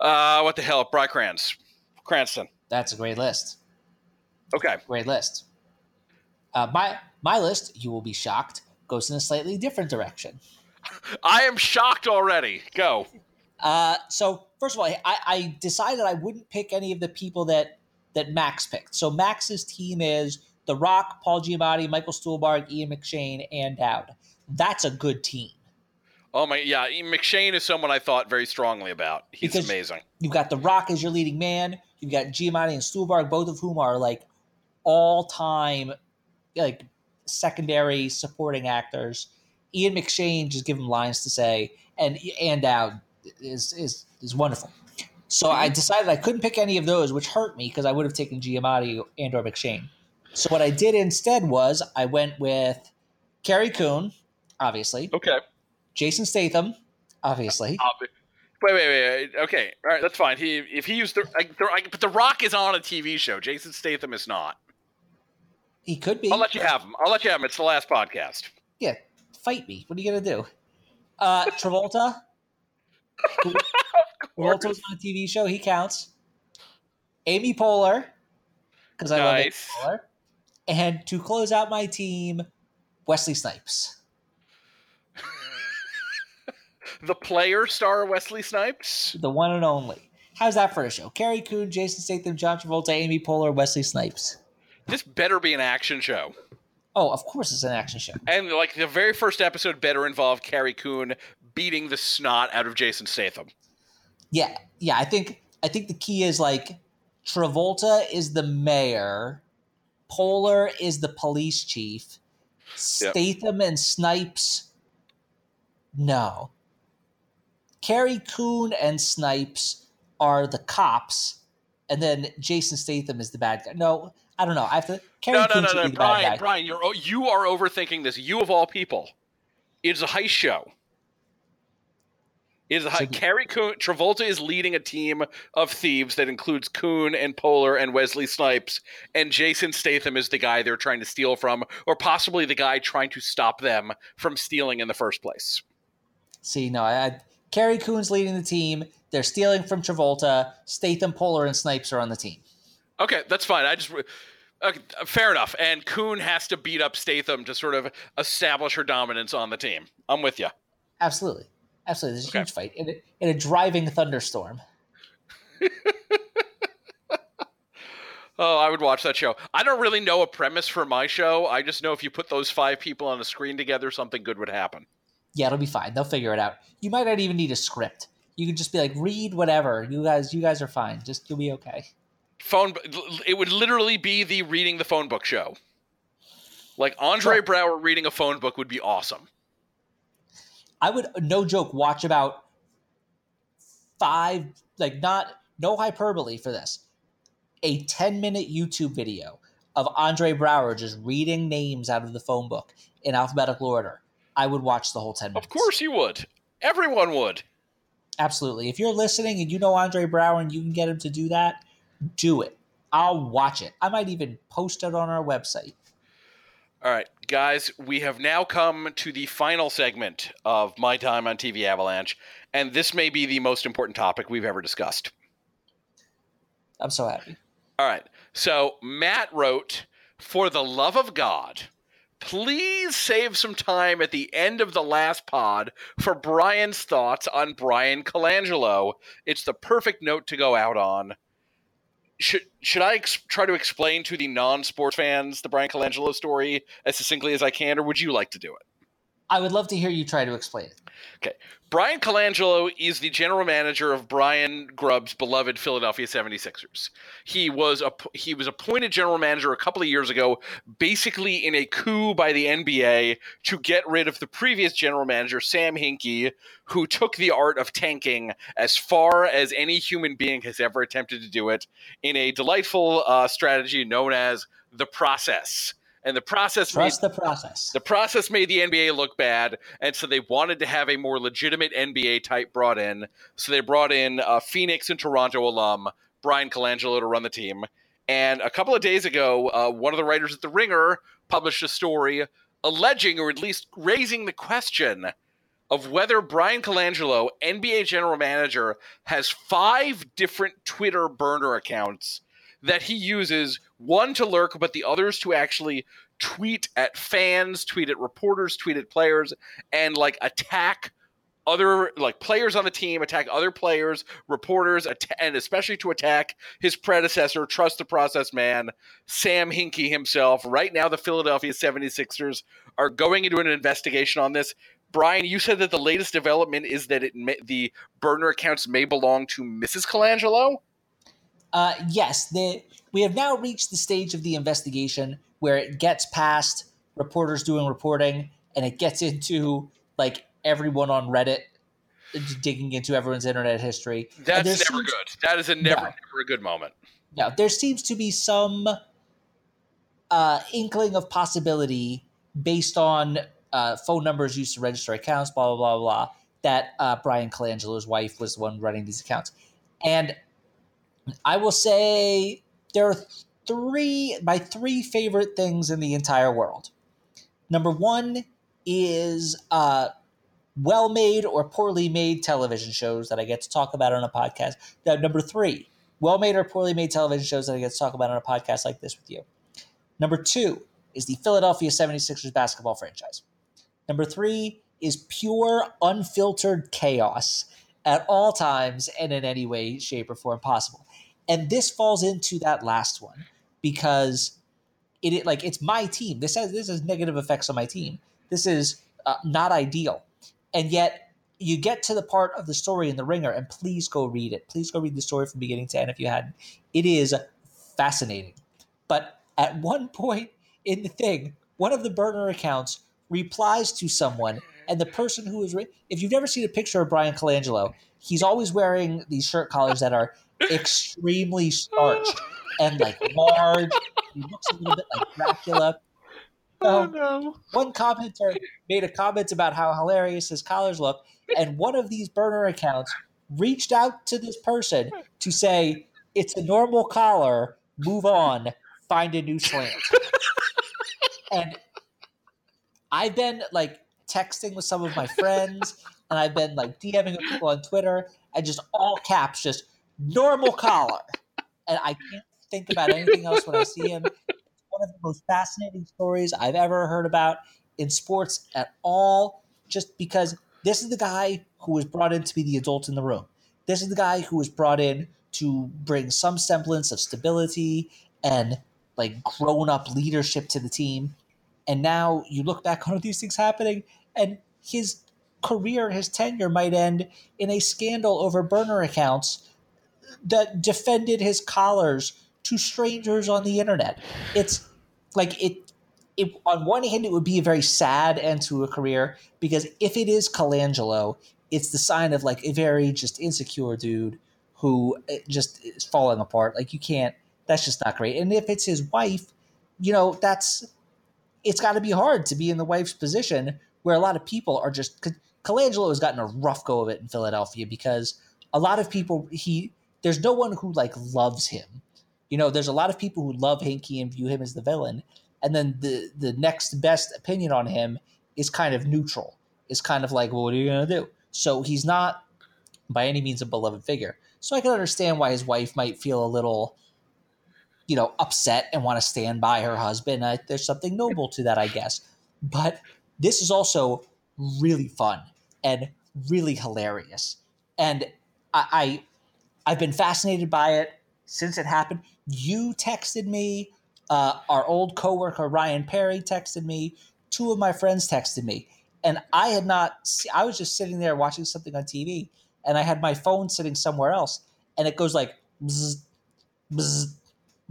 Uh, what the hell? Brian Crans. Cranston. That's a great list. Okay. Great list. Uh, my my list, you will be shocked, goes in a slightly different direction. I am shocked already. Go. Uh, so, first of all, I, I decided I wouldn't pick any of the people that, that Max picked. So Max's team is The Rock, Paul Giamatti, Michael Stuhlbarg, Ian McShane, and Dowd. That's a good team. Oh, my, yeah. McShane is someone I thought very strongly about. He's because amazing. You've got The Rock as your leading man. You've got Giamatti and Stuhlbarg, both of whom are, like, all-time, like, secondary supporting actors. Ian McShane just give him lines to say, and and Dowd is is is wonderful. So I decided I couldn't pick any of those, which hurt me because I would have taken Giamatti and or McShane. So what I did instead was I went with Carrie Coon, obviously. Okay. Jason Statham, obviously. Obviously. Wait, wait, wait, wait. Okay, all right, that's fine. He if he used the, I, the I, but The Rock is on a T V show. Jason Statham is not. He could be. I'll let you have him. I'll let you have him. It's the last podcast. Yeah, fight me. What are you gonna do? Uh, Travolta. Travolta's on a T V show. He counts. Amy Poehler, because I nice. love Amy Poehler. And to close out my team, Wesley Snipes. The player star Wesley Snipes? The one and only. How's that for a show? Carrie Coon, Jason Statham, John Travolta, Amy Poehler, Wesley Snipes. This better be an action show. Oh, of course it's an action show. And like the very first episode better involve Carrie Coon beating the snot out of Jason Statham. Yeah. Yeah, I think I think the key is like Travolta is the mayor, Poehler is the police chief, Statham yep. and Snipes, no. Carrie Coon and Snipes are the cops, and then Jason Statham is the bad guy. No, I don't know. I have to. Carrie no, Coon no, no, should no, be the Brian, bad guy. Brian, you're you are overthinking this. You of all people, it's a heist show. It's a heist. So, Carrie Coon, Travolta is leading a team of thieves that includes Coon and Poehler and Wesley Snipes, and Jason Statham is the guy they're trying to steal from, or possibly the guy trying to stop them from stealing in the first place. See, no, I. I Carrie Coon's leading the team. They're stealing from Travolta. Statham, Poehler, and Snipes are on the team. Okay, that's fine. I just okay, fair enough. And Coon has to beat up Statham to sort of establish her dominance on the team. I'm with you. Absolutely, absolutely. There's a okay. huge fight in a, in a driving thunderstorm. Oh, I would watch that show. I don't really know a premise for my show. I just know if you put those five people on a screen together, something good would happen. Yeah, it'll be fine. They'll figure it out. You might not even need a script. You can just be like, read whatever. You guys, you guys are fine. Just you'll be okay. Phone. It would literally be the reading the phone book show. Like Andre sure. Brower reading a phone book would be awesome. I would, no joke, watch about five, like not no hyperbole for this. A ten minute YouTube video of Andre Brower just reading names out of the phone book in alphabetical order. I would watch the whole ten minutes. Of course you would. Everyone would. Absolutely. If you're listening and you know Andre Brower and you can get him to do that, do it. I'll watch it. I might even post it on our website. All right, guys, we have now come to the final segment of My Time on T V Avalanche, and this may be the most important topic we've ever discussed. I'm so happy. All right. So Matt wrote, "For the love of God, please save some time at the end of the last pod for Brian's thoughts on Brian Colangelo. It's the perfect note to go out on." Should should I ex- try to explain to the non-sports fans the Brian Colangelo story as succinctly as I can, or would you like to do it? I would love to hear you try to explain it. Okay. Brian Colangelo is the general manager of Brian Grubb's beloved Philadelphia seventy-sixers. He was a, he was appointed general manager a couple of years ago, basically in a coup by the N B A to get rid of the previous general manager, Sam Hinkie, who took the art of tanking as far as any human being has ever attempted to do it in a delightful uh, strategy known as The Process. And the process, made, the process the process made the N B A look bad, and so they wanted to have a more legitimate N B A type brought in. So they brought in a Phoenix and Toronto alum, Brian Colangelo, to run the team. And a couple of days ago, uh, one of the writers at The Ringer published a story alleging or at least raising the question of whether Brian Colangelo, N B A general manager, has five different Twitter burner accounts that he uses, one to lurk, but the others to actually tweet at fans, tweet at reporters, tweet at players, and like attack other like players on the team, attack other players, reporters, att- and especially to attack his predecessor, trust the process man, Sam Hinkie himself. Right now, the Philadelphia seventy-sixers are going into an investigation on this. Brian, you said that the latest development is that it may, the burner accounts may belong to Missus Colangelo? Uh, yes. The, we have now reached the stage of the investigation where it gets past reporters doing reporting and it gets into like everyone on Reddit digging into everyone's internet history. That's never seems, good. That is a never, no, never a good moment. No, there seems to be some uh, inkling of possibility based on uh, phone numbers used to register accounts, blah, blah, blah, blah, that uh, Brian Colangelo's wife was the one running these accounts. And I will say there are three, my three favorite things in the entire world. Number one is uh, well-made or poorly made television shows that I get to talk about on a podcast. Now, number three, well-made or poorly made television shows that I get to talk about on a podcast like this with you. Number two is the Philadelphia seventy-sixers basketball franchise. Number three is pure, unfiltered chaos at all times and in any way, shape, or form possible. And this falls into that last one because it, it like it's my team. This has this has negative effects on my team. This is uh, not ideal. And yet you get to the part of the story in The Ringer, and please go read it. Please go read the story from beginning to end if you hadn't. It is fascinating. But at one point in the thing, one of the burner accounts replies to someone, and the person who is re- – if you've never seen a picture of Brian Colangelo, he's always wearing these shirt collars that are extremely starched and like large. He looks a little bit like Dracula. Oh, um, no. One commenter made a comment about how hilarious his collars look, and one of these burner accounts reached out to this person to say, it's a normal collar, move on, find a new slant. And I've been like texting with some of my friends, and I've been like DMing with people on Twitter, and just all caps, just normal collar. And I can't think about anything else when I see him. One of the most fascinating stories I've ever heard about in sports at all, just because this is the guy who was brought in to be the adult in the room. This is the guy who was brought in to bring some semblance of stability and like grown-up leadership to the team. And now you look back on all these things happening, and his career, his tenure might end in a scandal over burner accounts that defended his collars to strangers on the internet. It's like it, it on one hand, it would be a very sad end to a career because if it is Colangelo, it's the sign of like a very just insecure dude who just is falling apart. Like you can't, that's just not great. And if it's his wife, you know, that's, it's gotta be hard to be in the wife's position where a lot of people are just, 'cause Colangelo has gotten a rough go of it in Philadelphia because a lot of people, he, there's no one who like loves him. You know, there's a lot of people who love Hinkie and view him as the villain. And then the the next best opinion on him is kind of neutral. It's kind of like, well, what are you going to do? So he's not by any means a beloved figure. So I can understand why his wife might feel a little, you know, upset and want to stand by her husband. I, there's something noble to that, I guess. But this is also really fun and really hilarious. And I, I I've been fascinated by it since it happened. You texted me, uh, our old coworker Ryan Perry texted me, two of my friends texted me, and I had not, see, I was just sitting there watching something on T V, and I had my phone sitting somewhere else, and it goes like, bzz, bzz,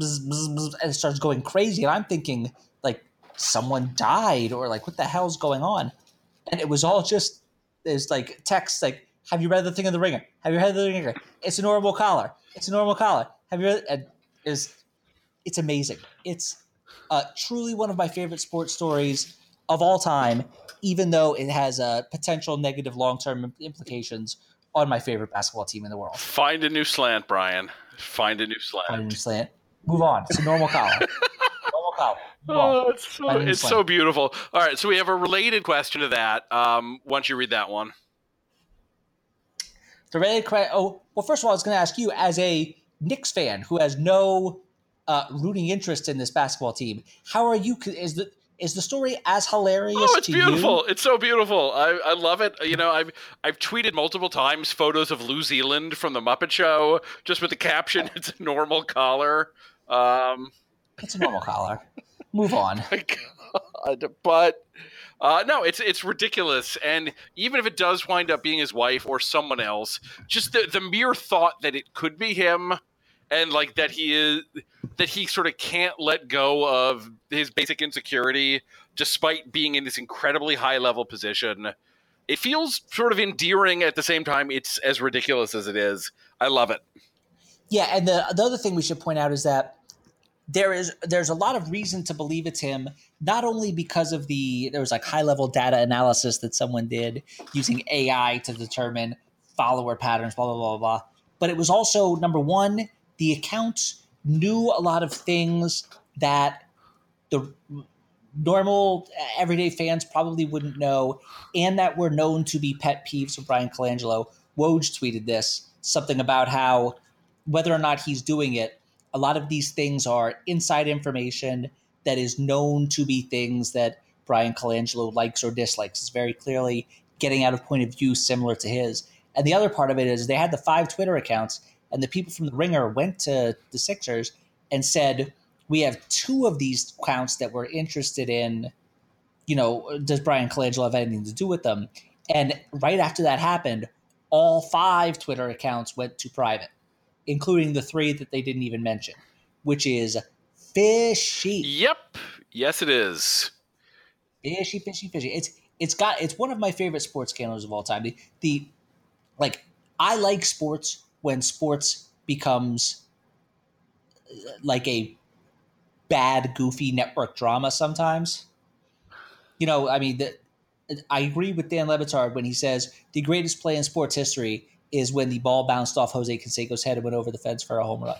bzz, bzz, bzz, and it starts going crazy, and I'm thinking like someone died, or like what the hell's going on, and it was all just, there's like texts like, have you read the thing in The Ringer? Have you read the Ringer? It's a normal collar. It's a normal collar. Have you? Ever, is it's amazing. It's uh, truly one of my favorite sports stories of all time, even though it has uh, potential negative long-term implications on my favorite basketball team in the world. Find a new slant, Brian. Find a new slant. Find a new slant. Move on. It's a normal collar. Normal collar. Well, oh, it's so, it's so beautiful. All right, so we have a related question to that. Um, why don't you read that one? The related question. Oh, well, first of all, I was going to ask you, as a Knicks fan who has no uh, rooting interest in this basketball team, how are you? Is the is the story as hilarious? Oh, it's to beautiful! You? It's so beautiful. I, I love it. You know, I've I've tweeted multiple times photos of Lou Zealand from the Muppet Show, just with the caption, "It's a normal collar." Um, it's a normal collar. Move on. God. But uh, no, it's it's ridiculous. And even if it does wind up being his wife or someone else, just the, the mere thought that it could be him, and like that he is that he sort of can't let go of his basic insecurity despite being in this incredibly high level position. It feels sort of endearing at the same time. It's as ridiculous as it is. I love it. Yeah, and the the other thing we should point out is that There is there's a lot of reason to believe it's him, not only because of the there was like high level data analysis that someone did using A I to determine follower patterns, blah, blah, blah, blah. But it was also, number one, the account knew a lot of things that the normal everyday fans probably wouldn't know and that were known to be pet peeves of Brian Colangelo. Woj tweeted this, something about how whether or not he's doing it, a lot of these things are inside information that is known to be things that Brian Colangelo likes or dislikes. It's very clearly getting out of point of view similar to his. And the other part of it is they had the five Twitter accounts, and the people from The Ringer went to the Sixers and said, we have two of these accounts that we're interested in. You know, does Brian Colangelo have anything to do with them? And right after that happened, all five Twitter accounts went to private, including the three that they didn't even mention, which is fishy. Yep. Yes, it is. Fishy, fishy, fishy. It's it's got it's one of my favorite sports scandals of all time. The, the like I like sports when sports becomes like a bad, goofy network drama sometimes. You know, I mean, the, I agree with Dan Le Batard when he says the greatest play in sports history is when the ball bounced off Jose Canseco's head and went over the fence for a home run.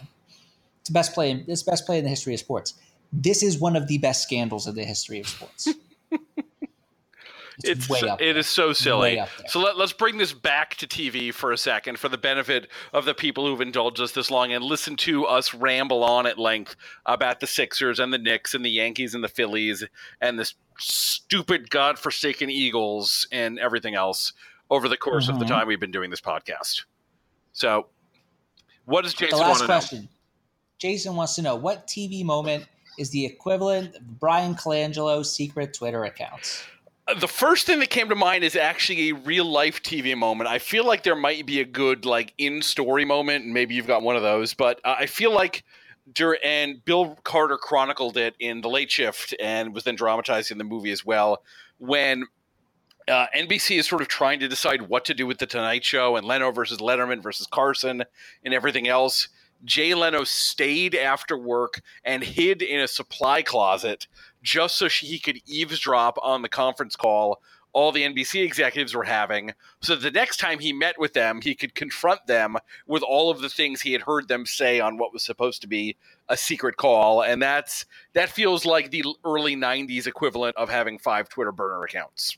It's the best play in, it's the best play in the history of sports. This is one of the best scandals in the history of sports. It's, it's way up there. It is so silly. So let, let's bring this back to T V for a second for the benefit of the people who've indulged us this long and listened to us ramble on at length about the Sixers and the Knicks and the Yankees and the Phillies and this stupid godforsaken Eagles and everything else over the course mm-hmm. of the time we've been doing this podcast. So what does Jason want to know? The last question. Jason wants to know, what T V moment is the equivalent of Brian Colangelo's secret Twitter accounts? The first thing that came to mind is actually a real-life T V moment. I feel like there might be a good, like, in-story moment, and maybe you've got one of those, but uh, I feel like – and Bill Carter chronicled it in The Late Shift and was then dramatized in the movie as well, when – Uh, N B C is sort of trying to decide what to do with The Tonight Show and Leno versus Letterman versus Carson and everything else. Jay Leno stayed after work and hid in a supply closet just so she, he could eavesdrop on the conference call all the N B C executives were having. So the next time he met with them, he could confront them with all of the things he had heard them say on what was supposed to be a secret call. And that's that feels like the early nineties equivalent of having five Twitter burner accounts.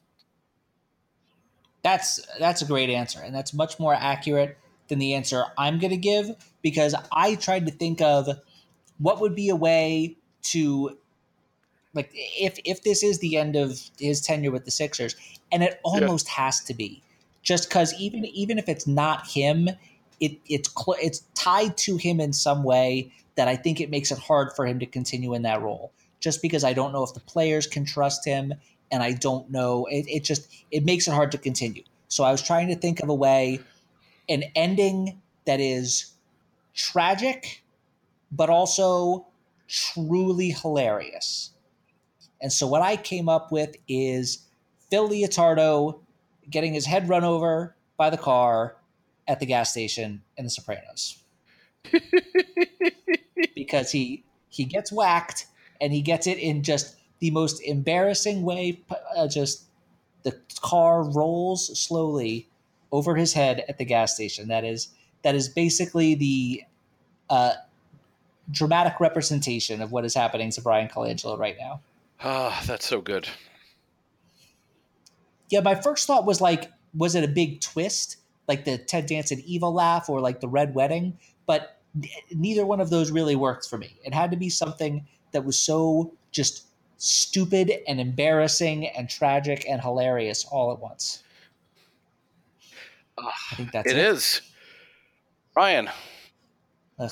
That's that's a great answer, and that's much more accurate than the answer I'm going to give, because I tried to think of what would be a way to, like, if if this is the end of his tenure with the Sixers, and it almost yeah. has to be, just because even even if it's not him, it it's cl- it's tied to him in some way that I think it makes it hard for him to continue in that role, just because I don't know if the players can trust him. And I don't know. It, it just it makes it hard to continue. So I was trying to think of a way, an ending that is tragic, but also truly hilarious. And so what I came up with is Phil Leotardo getting his head run over by the car at the gas station in The Sopranos, because he he gets whacked and he gets it in just the most embarrassing way. Uh, just the car rolls slowly over his head at the gas station. That is that is basically the uh, dramatic representation of what is happening to Brian Colangelo right now. Ah, that's so good. Yeah, my first thought was like, was it a big twist? Like the Ted Danson evil laugh or like the Red Wedding? But n- neither one of those really worked for me. It had to be something that was so just stupid and embarrassing and tragic and hilarious all at once. Uh, I think that's it. It is. Brian. Ugh.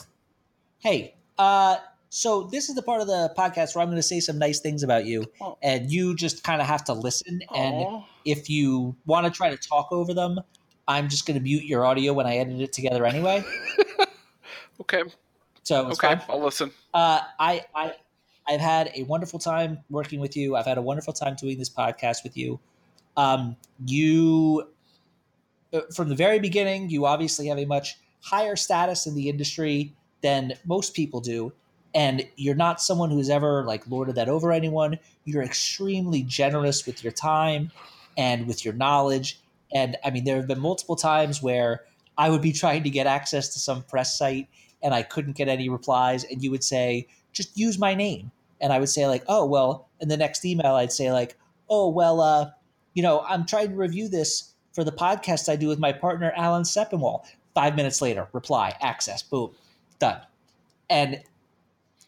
Hey, uh, so this is the part of the podcast where I'm going to say some nice things about you, oh. and you just kind of have to listen. Aww. And if you want to try to talk over them, I'm just going to mute your audio when I edit it together anyway. Okay. So it's okay, fine. I'll listen. Uh, I, I, I've had a wonderful time working with you. I've had a wonderful time doing this podcast with you. Um, you, from the very beginning, you obviously have a much higher status in the industry than most people do. And you're not someone who's ever like lorded that over anyone. You're extremely generous with your time and with your knowledge. And I mean, there have been multiple times where I would be trying to get access to some press site and I couldn't get any replies. And you would say, just use my name. And I would say like, oh, well, in the next email, I'd say like, oh, well, uh, you know, I'm trying to review this for the podcast I do with my partner, Alan Sepinwall. Five minutes later, reply, access, boom, done. And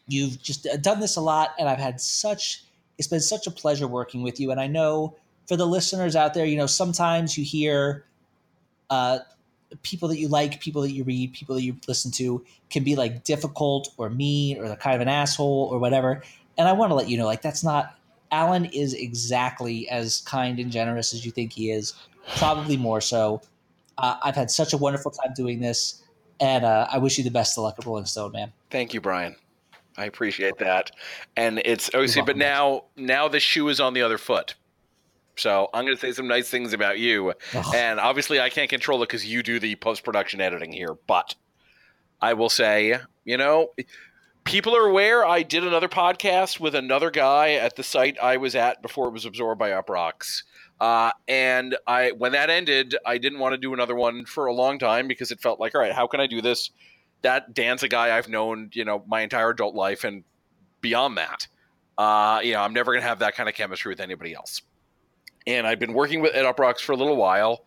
you've just done this a lot. And I've had such, it's been such a pleasure working with you. And I know for the listeners out there, you know, sometimes you hear uh, people that you like, people that you read, people that you listen to can be like difficult or mean or they're kind of an asshole or whatever. And I want to let you know, like, that's not, Alan is exactly as kind and generous as you think he is, probably more so. Uh, I've had such a wonderful time doing this. And uh, I wish you the best of luck at Rolling Stone, man. Thank you, Brian. I appreciate that. And it's obviously, but now, now the shoe is on the other foot. So I'm going to say some nice things about you. Oh. And obviously I can't control it because you do the post-production editing here. But I will say, you know, people are aware I did another podcast with another guy at the site I was at before it was absorbed by Uproxx. Uh, and I, when that ended, I didn't want to do another one for a long time because it felt like, all right, how can I do this? That Dan's a guy I've known, you know, my entire adult life and beyond that. Uh, you know, I'm never going to have that kind of chemistry with anybody else. And I've been working with at Uproxx for a little while.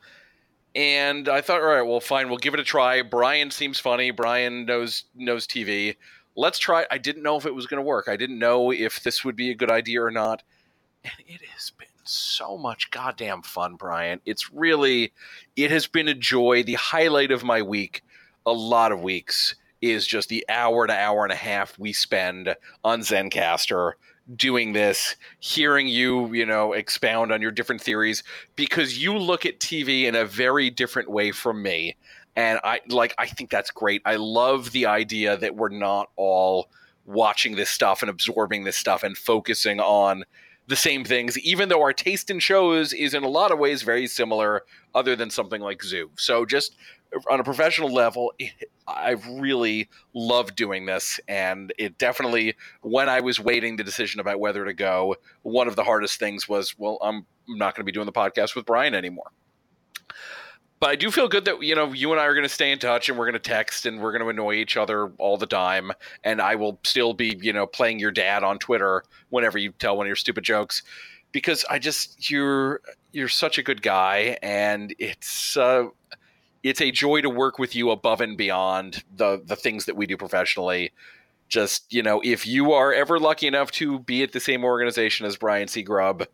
And I thought, all right, well, fine, we'll give it a try. Brian seems funny. Brian knows knows T V. Let's try. I didn't know if it was going to work. I didn't know if this would be a good idea or not. And it has been so much goddamn fun, Brian. It's really, it has been a joy. The highlight of my week, a lot of weeks, is just the hour to hour and a half we spend on Zencastr doing this, hearing you, you know, expound on your different theories, because you look at T V in a very different way from me. And I like, I think that's great. I love the idea that we're not all watching this stuff and absorbing this stuff and focusing on the same things, even though our taste in shows is in a lot of ways very similar, other than something like Zoo. So just on a professional level, it, I've really loved doing this. And it definitely, when I was weighing the decision about whether to go, one of the hardest things was, well, I'm not going to be doing the podcast with Brian anymore. But I do feel good that, you know, you and I are going to stay in touch and we're going to text and we're going to annoy each other all the time. And I will still be, you know, playing your dad on Twitter whenever you tell one of your stupid jokes, because I just, you're, you're such a good guy. And it's, uh, it's a joy to work with you above and beyond the, the things that we do professionally. Just, you know, if you are ever lucky enough to be at the same organization as Brian C. Grubb,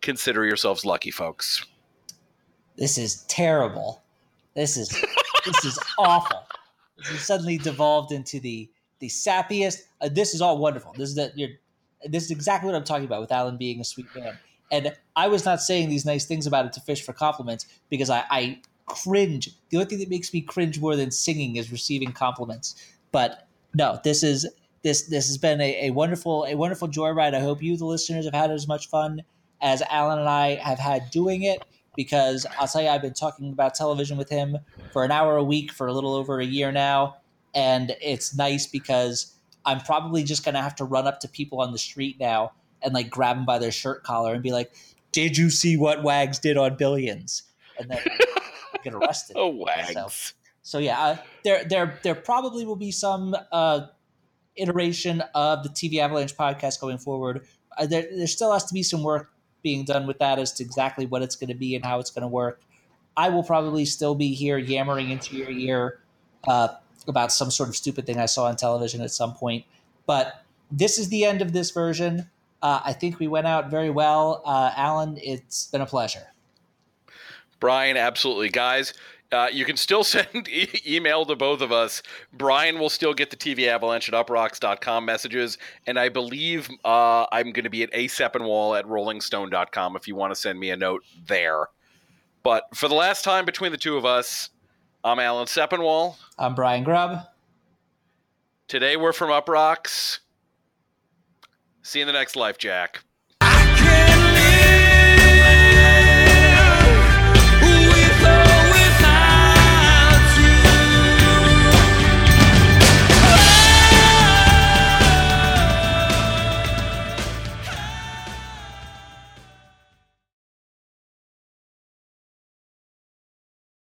consider yourselves lucky, folks. This is terrible. This is this is awful. You suddenly devolved into the the sappiest. Uh, this is all wonderful. This is that you're. This is exactly what I'm talking about with Alan being a sweet man. And I was not saying these nice things about it to fish for compliments because I, I cringe. The only thing that makes me cringe more than singing is receiving compliments. But no, this is this this has been a, a wonderful a wonderful joyride. I hope you, the listeners, have had as much fun as Alan and I have had doing it. Because I'll tell you, I've been talking about television with him for an hour a week for a little over a year now. And it's nice because I'm probably just going to have to run up to people on the street now and like grab them by their shirt collar and be like, did you see what Wags did on Billions? And then get arrested. Oh, Wags. So, so yeah, uh, there, there, there probably will be some uh, iteration of the T V Avalanche podcast going forward. Uh, there, there still has to be some work being done with that as to exactly what it's going to be and how it's going to work. I will probably still be here yammering into your ear uh, about some sort of stupid thing I saw on television at some point. But this is the end of this version. Uh, I think we went out very well. Uh, Alan, it's been a pleasure. Brian, absolutely. Guys, uh, you can still send e- email to both of us. Brian will still get the T V Avalanche at uproxx dot com messages. And I believe uh, I'm going to be at asepinwall at rolling stone dot com if you want to send me a note there. But for the last time between the two of us, I'm Alan Sepinwall. I'm Brian Grubb. Today we're from Uproxx. See you in the next life, Jack.